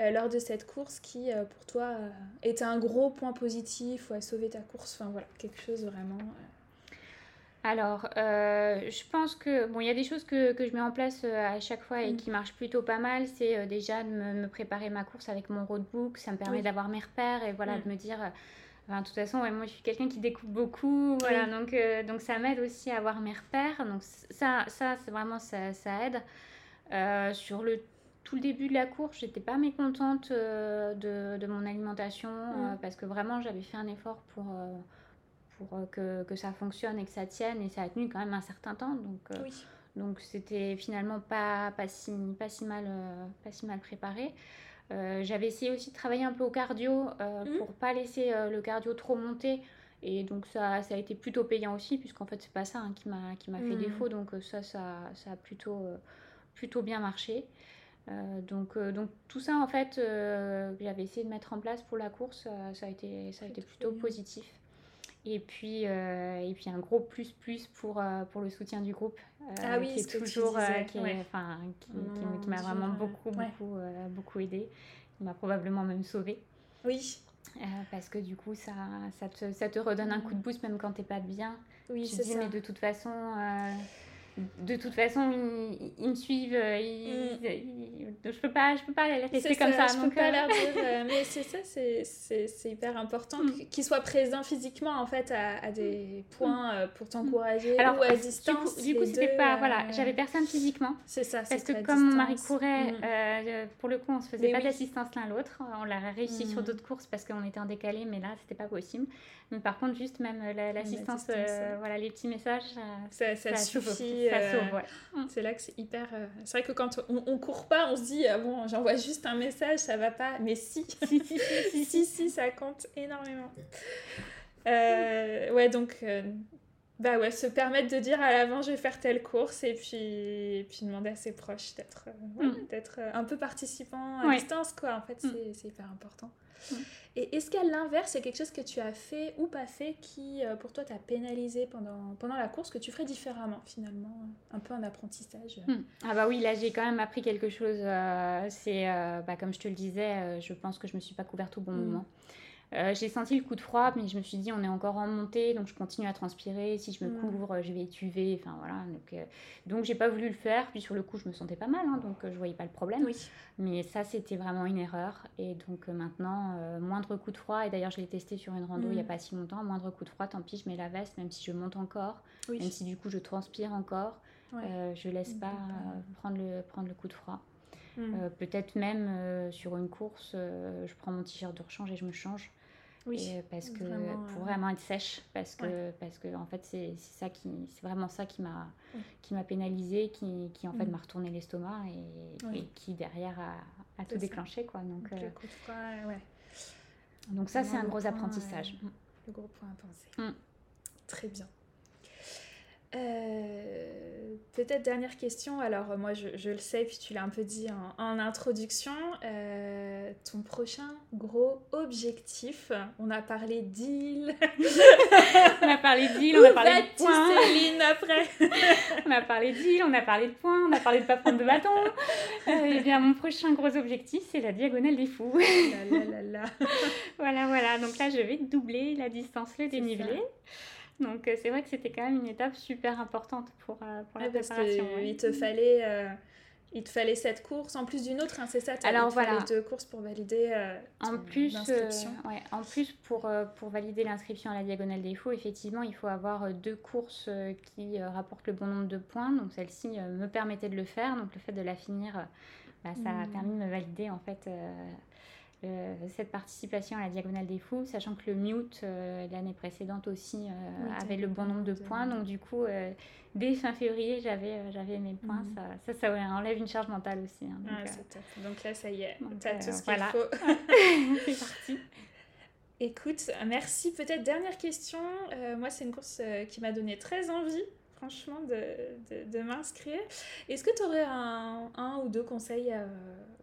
euh, lors de cette course qui, euh, pour toi, euh, était un gros point positif ou a sauvé ta course. Enfin voilà, quelque chose vraiment... Euh... Alors, euh, je pense que... Bon, il y a des choses que, que je mets en place euh, à chaque fois et mmh. qui marchent plutôt pas mal. C'est euh, déjà de me, me préparer ma course avec mon roadbook. Ça me permet oui. d'avoir mes repères et voilà, mmh. de me dire... Euh, Enfin, de toute façon, ouais, moi, je suis quelqu'un qui découpe beaucoup, voilà, oui. donc, euh, donc ça m'aide aussi à avoir mes repères. Donc ça, ça c'est vraiment, ça, ça aide. Euh, sur le, tout le début de la course, je n'étais pas mécontente euh, de, de mon alimentation mm. euh, parce que vraiment, j'avais fait un effort pour, euh, pour euh, que, que ça fonctionne et que ça tienne. Et ça a tenu quand même un certain temps. Donc, euh, oui. donc c'était finalement pas, pas, si, pas, si mal, euh, pas si mal préparé. Euh, j'avais essayé aussi de travailler un peu au cardio euh, mmh. pour pas laisser euh, le cardio trop monter et donc ça, ça a été plutôt payant aussi puisqu'en fait c'est pas ça hein, qui m'a, qui m'a mmh. fait défaut donc ça, ça, ça a plutôt, euh, plutôt bien marché euh, donc, euh, donc tout ça en fait euh, j'avais essayé de mettre en place pour la course euh, ça a été, ça a été plutôt bien. positif et puis, euh, et puis un gros plus plus pour, euh, pour le soutien du groupe euh, ah oui, qui est toujours disais, euh, qui, est, ouais. qui, non, qui, qui, qui m'a vraiment beaucoup ouais. beaucoup euh, beaucoup aidé, il m'a probablement même sauvé oui euh, parce que du coup ça, ça, te, ça te redonne un coup de boost même quand t'es pas bien oui, tu c'est dis ça. mais de toute façon euh, de toute façon ils, ils me suivent ils, mm. ils, je peux pas je peux pas la laisser comme ça, ça je donc peux euh... pas leur dire mais c'est ça c'est c'est, c'est hyper important mm. qu'ils soient présents physiquement en fait à, à des points euh, pour t'encourager Alors, ou à distance du coup, du coup c'était deux, pas euh... voilà j'avais personne physiquement c'est ça parce que comme mon mari courait mm. euh, pour le coup on se faisait mais pas oui. d'assistance l'un l'autre on l'a réussi mm. sur d'autres courses parce qu'on était en décalé mais là c'était pas possible mais par contre juste même la, l'assistance mm. euh, voilà les petits messages ça, ça, ça suffit Ça sauve, ouais. C'est là que c'est hyper... C'est vrai que quand on, on court pas, on se dit ah bon, j'envoie juste un message, ça va pas. Mais si, si, si, si, si, si, ça compte énormément. Euh, ouais, donc euh, bah ouais, se permettre de dire à l'avant je vais faire telle course et puis, et puis demander à ses proches d'être, euh, ouais, mm. d'être un peu participant à ouais. distance, quoi. En fait, mm. c'est, c'est hyper important. Mm. Et est-ce qu'à l'inverse, c'est quelque chose que tu as fait ou pas fait qui, euh, pour toi, t'a pénalisé pendant, pendant la course, que tu ferais différemment, finalement, un peu un apprentissage euh. mm. Ah bah oui, là, j'ai quand même appris quelque chose. Euh, c'est, euh, bah, comme je te le disais, euh, je pense que je ne me suis pas couverte au bon mm. moment. Euh, j'ai senti le coup de froid, mais je me suis dit on est encore en montée, donc je continue à transpirer. Si je me mmh. couvre, je vais étuver. Enfin voilà, donc euh, donc j'ai pas voulu le faire. Puis sur le coup, je me sentais pas mal, hein, donc euh, je voyais pas le problème. Oui. Mais ça, c'était vraiment une erreur. Et donc euh, maintenant, euh, moindre coup de froid. Et d'ailleurs, je l'ai testé sur une rando mmh. il y a pas si longtemps. Moindre coup de froid, tant pis, je mets la veste, même si je monte encore, oui. même si du coup je transpire encore, ouais. euh, je laisse mmh. pas euh, prendre le prendre le coup de froid. Mmh. Euh, peut-être même euh, sur une course, euh, je prends mon t-shirt de rechange et je me change. Oui, et parce que vraiment, pour vraiment être sèche, parce que ouais. parce que en fait c'est c'est ça qui c'est vraiment ça qui m'a ouais. qui m'a pénalisée, qui qui en fait mmh. m'a retourné l'estomac et, ouais. et qui derrière a, a tout déclenché, quoi. Donc, donc euh, le coup de froid, ouais. Donc ça, c'est un gros point, apprentissage. Euh, le gros point à penser. Mmh. Très bien. Euh, peut-être dernière question. Alors moi je, je le sais, puis tu l'as un peu dit en, en introduction, euh, ton prochain gros objectif. On a parlé d'île on a parlé d'île, on a parlé de points. Céline, après on a parlé d'île, on a parlé de points, on a parlé de pas prendre de bâton. Eh bien, mon prochain gros objectif, c'est la Diagonale des Fous. la, la, la, la. Voilà, voilà. Donc là, je vais doubler la distance, le dénivelé. Donc, c'est vrai que c'était quand même une étape super importante pour, euh, pour ah, la préparation. Parce que ouais. il, te fallait, euh, il te fallait cette course, en plus d'une autre, hein, c'est ça. Alors, voilà. Il te fallait deux courses pour valider euh, ton, en plus, l'inscription. Euh, ouais, en plus, pour, euh, pour valider l'inscription à la Diagonale des Fous, effectivement, il faut avoir deux courses qui euh, rapportent le bon nombre de points. Donc, celle-ci euh, me permettait de le faire. Donc, le fait de la finir, euh, bah, ça mmh. a permis de me valider, en fait... Euh, Euh, cette participation à la Diagonale des Fous, sachant que le Mute euh, l'année précédente aussi euh, oui, avait le bon nombre de points, donc du coup euh, dès fin février j'avais, euh, j'avais mes points. mm-hmm. ça, ça, ça ouais, enlève une charge mentale aussi, hein, donc, ah, c'est top. Euh, donc là ça y est, donc, t'as euh, tout ce voilà. qu'il faut. C'est parti. Écoute, merci. Peut-être dernière question, euh, moi c'est une course euh, qui m'a donné très envie, franchement, de, de, de m'inscrire. Est-ce que tu aurais un, un ou deux conseils à,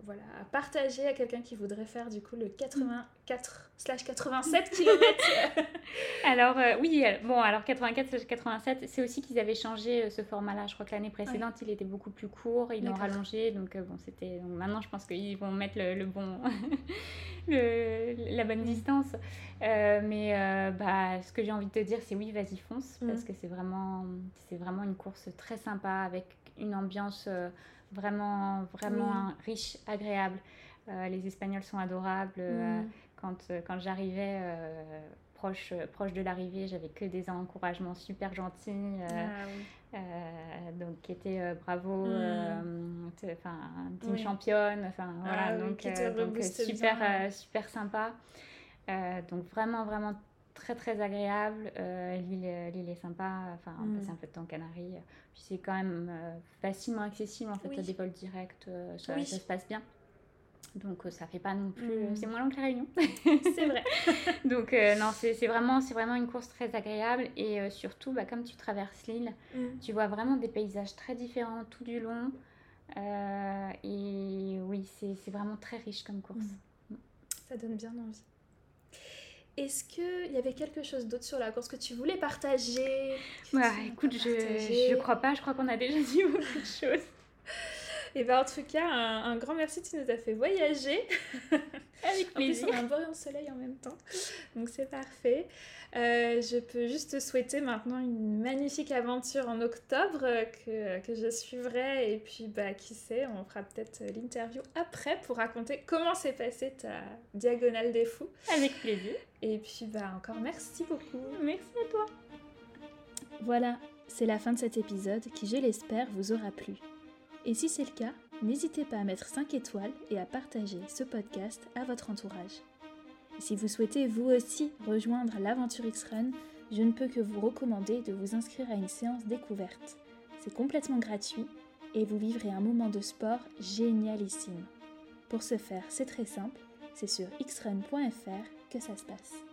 voilà, à partager à quelqu'un qui voudrait faire du coup le quatre-vingt-quatre slash quatre-vingt-sept kilomètres? Alors euh, oui, bon, alors quatre-vingt-quatre slash quatre-vingt-sept, c'est aussi qu'ils avaient changé euh, ce format-là. Je crois que l'année précédente, ouais. il était beaucoup plus court, ils l'ont rallongé. Donc euh, bon, c'était... Donc, maintenant, je pense qu'ils vont mettre le, le bon... le, la bonne distance. Euh, mais euh, bah, ce que j'ai envie de te dire, c'est oui, vas-y, fonce, parce mmh. que c'est vraiment... C'est vraiment une course très sympa, avec une ambiance vraiment, vraiment oui. riche, agréable. Euh, les Espagnols sont adorables. Mm. Euh, quand, quand j'arrivais euh, proche, proche de l'arrivée, j'avais que des encouragements super gentils. Euh, ah, oui. Euh, donc qui était euh, bravo, enfin mm. euh, team oui. championne, enfin voilà, ah, donc, oui, euh, donc super, euh, super sympa. Euh, donc vraiment, vraiment très très agréable. euh, l'île, l'île est sympa, enfin on mm. passe un peu de temps aux Canaries, puis c'est quand même euh, facilement accessible, en fait. oui. T'as des vols directs, euh, ça, oui. ça se passe bien, donc euh, ça fait pas non plus mm. c'est moins long que la Réunion. C'est vrai. Donc euh, non, c'est, c'est, vraiment, c'est vraiment une course très agréable, et euh, surtout bah, comme tu traverses l'île, mm. tu vois vraiment des paysages très différents tout du long, euh, et oui, c'est, c'est vraiment très riche comme course. mm. Ça donne bien envie. Est-ce qu'il y avait quelque chose d'autre sur la course que tu voulais partager? Ouais, écoute, je, partager. je crois pas. Je crois qu'on a déjà dit beaucoup de choses. Et ben, en tout cas, un, un grand merci. Tu nous as fait voyager. Avec plaisir. En plus, on a un beau rayon de soleil en même temps. Donc, c'est parfait. Euh, je peux juste te souhaiter maintenant une magnifique aventure en octobre que, que je suivrai. Et puis, bah, qui sait, on fera peut-être l'interview après pour raconter comment s'est passée ta Diagonale des Fous. Avec plaisir. Et puis, bah, encore merci beaucoup. Merci à toi. Voilà, c'est la fin de cet épisode qui, je l'espère, vous aura plu. Et si c'est le cas, n'hésitez pas à mettre cinq étoiles et à partager ce podcast à votre entourage. Si vous souhaitez vous aussi rejoindre l'aventure X-Run, je ne peux que vous recommander de vous inscrire à une séance découverte. C'est complètement gratuit et vous vivrez un moment de sport génialissime. Pour ce faire, c'est très simple, c'est sur x run point f r que ça se passe.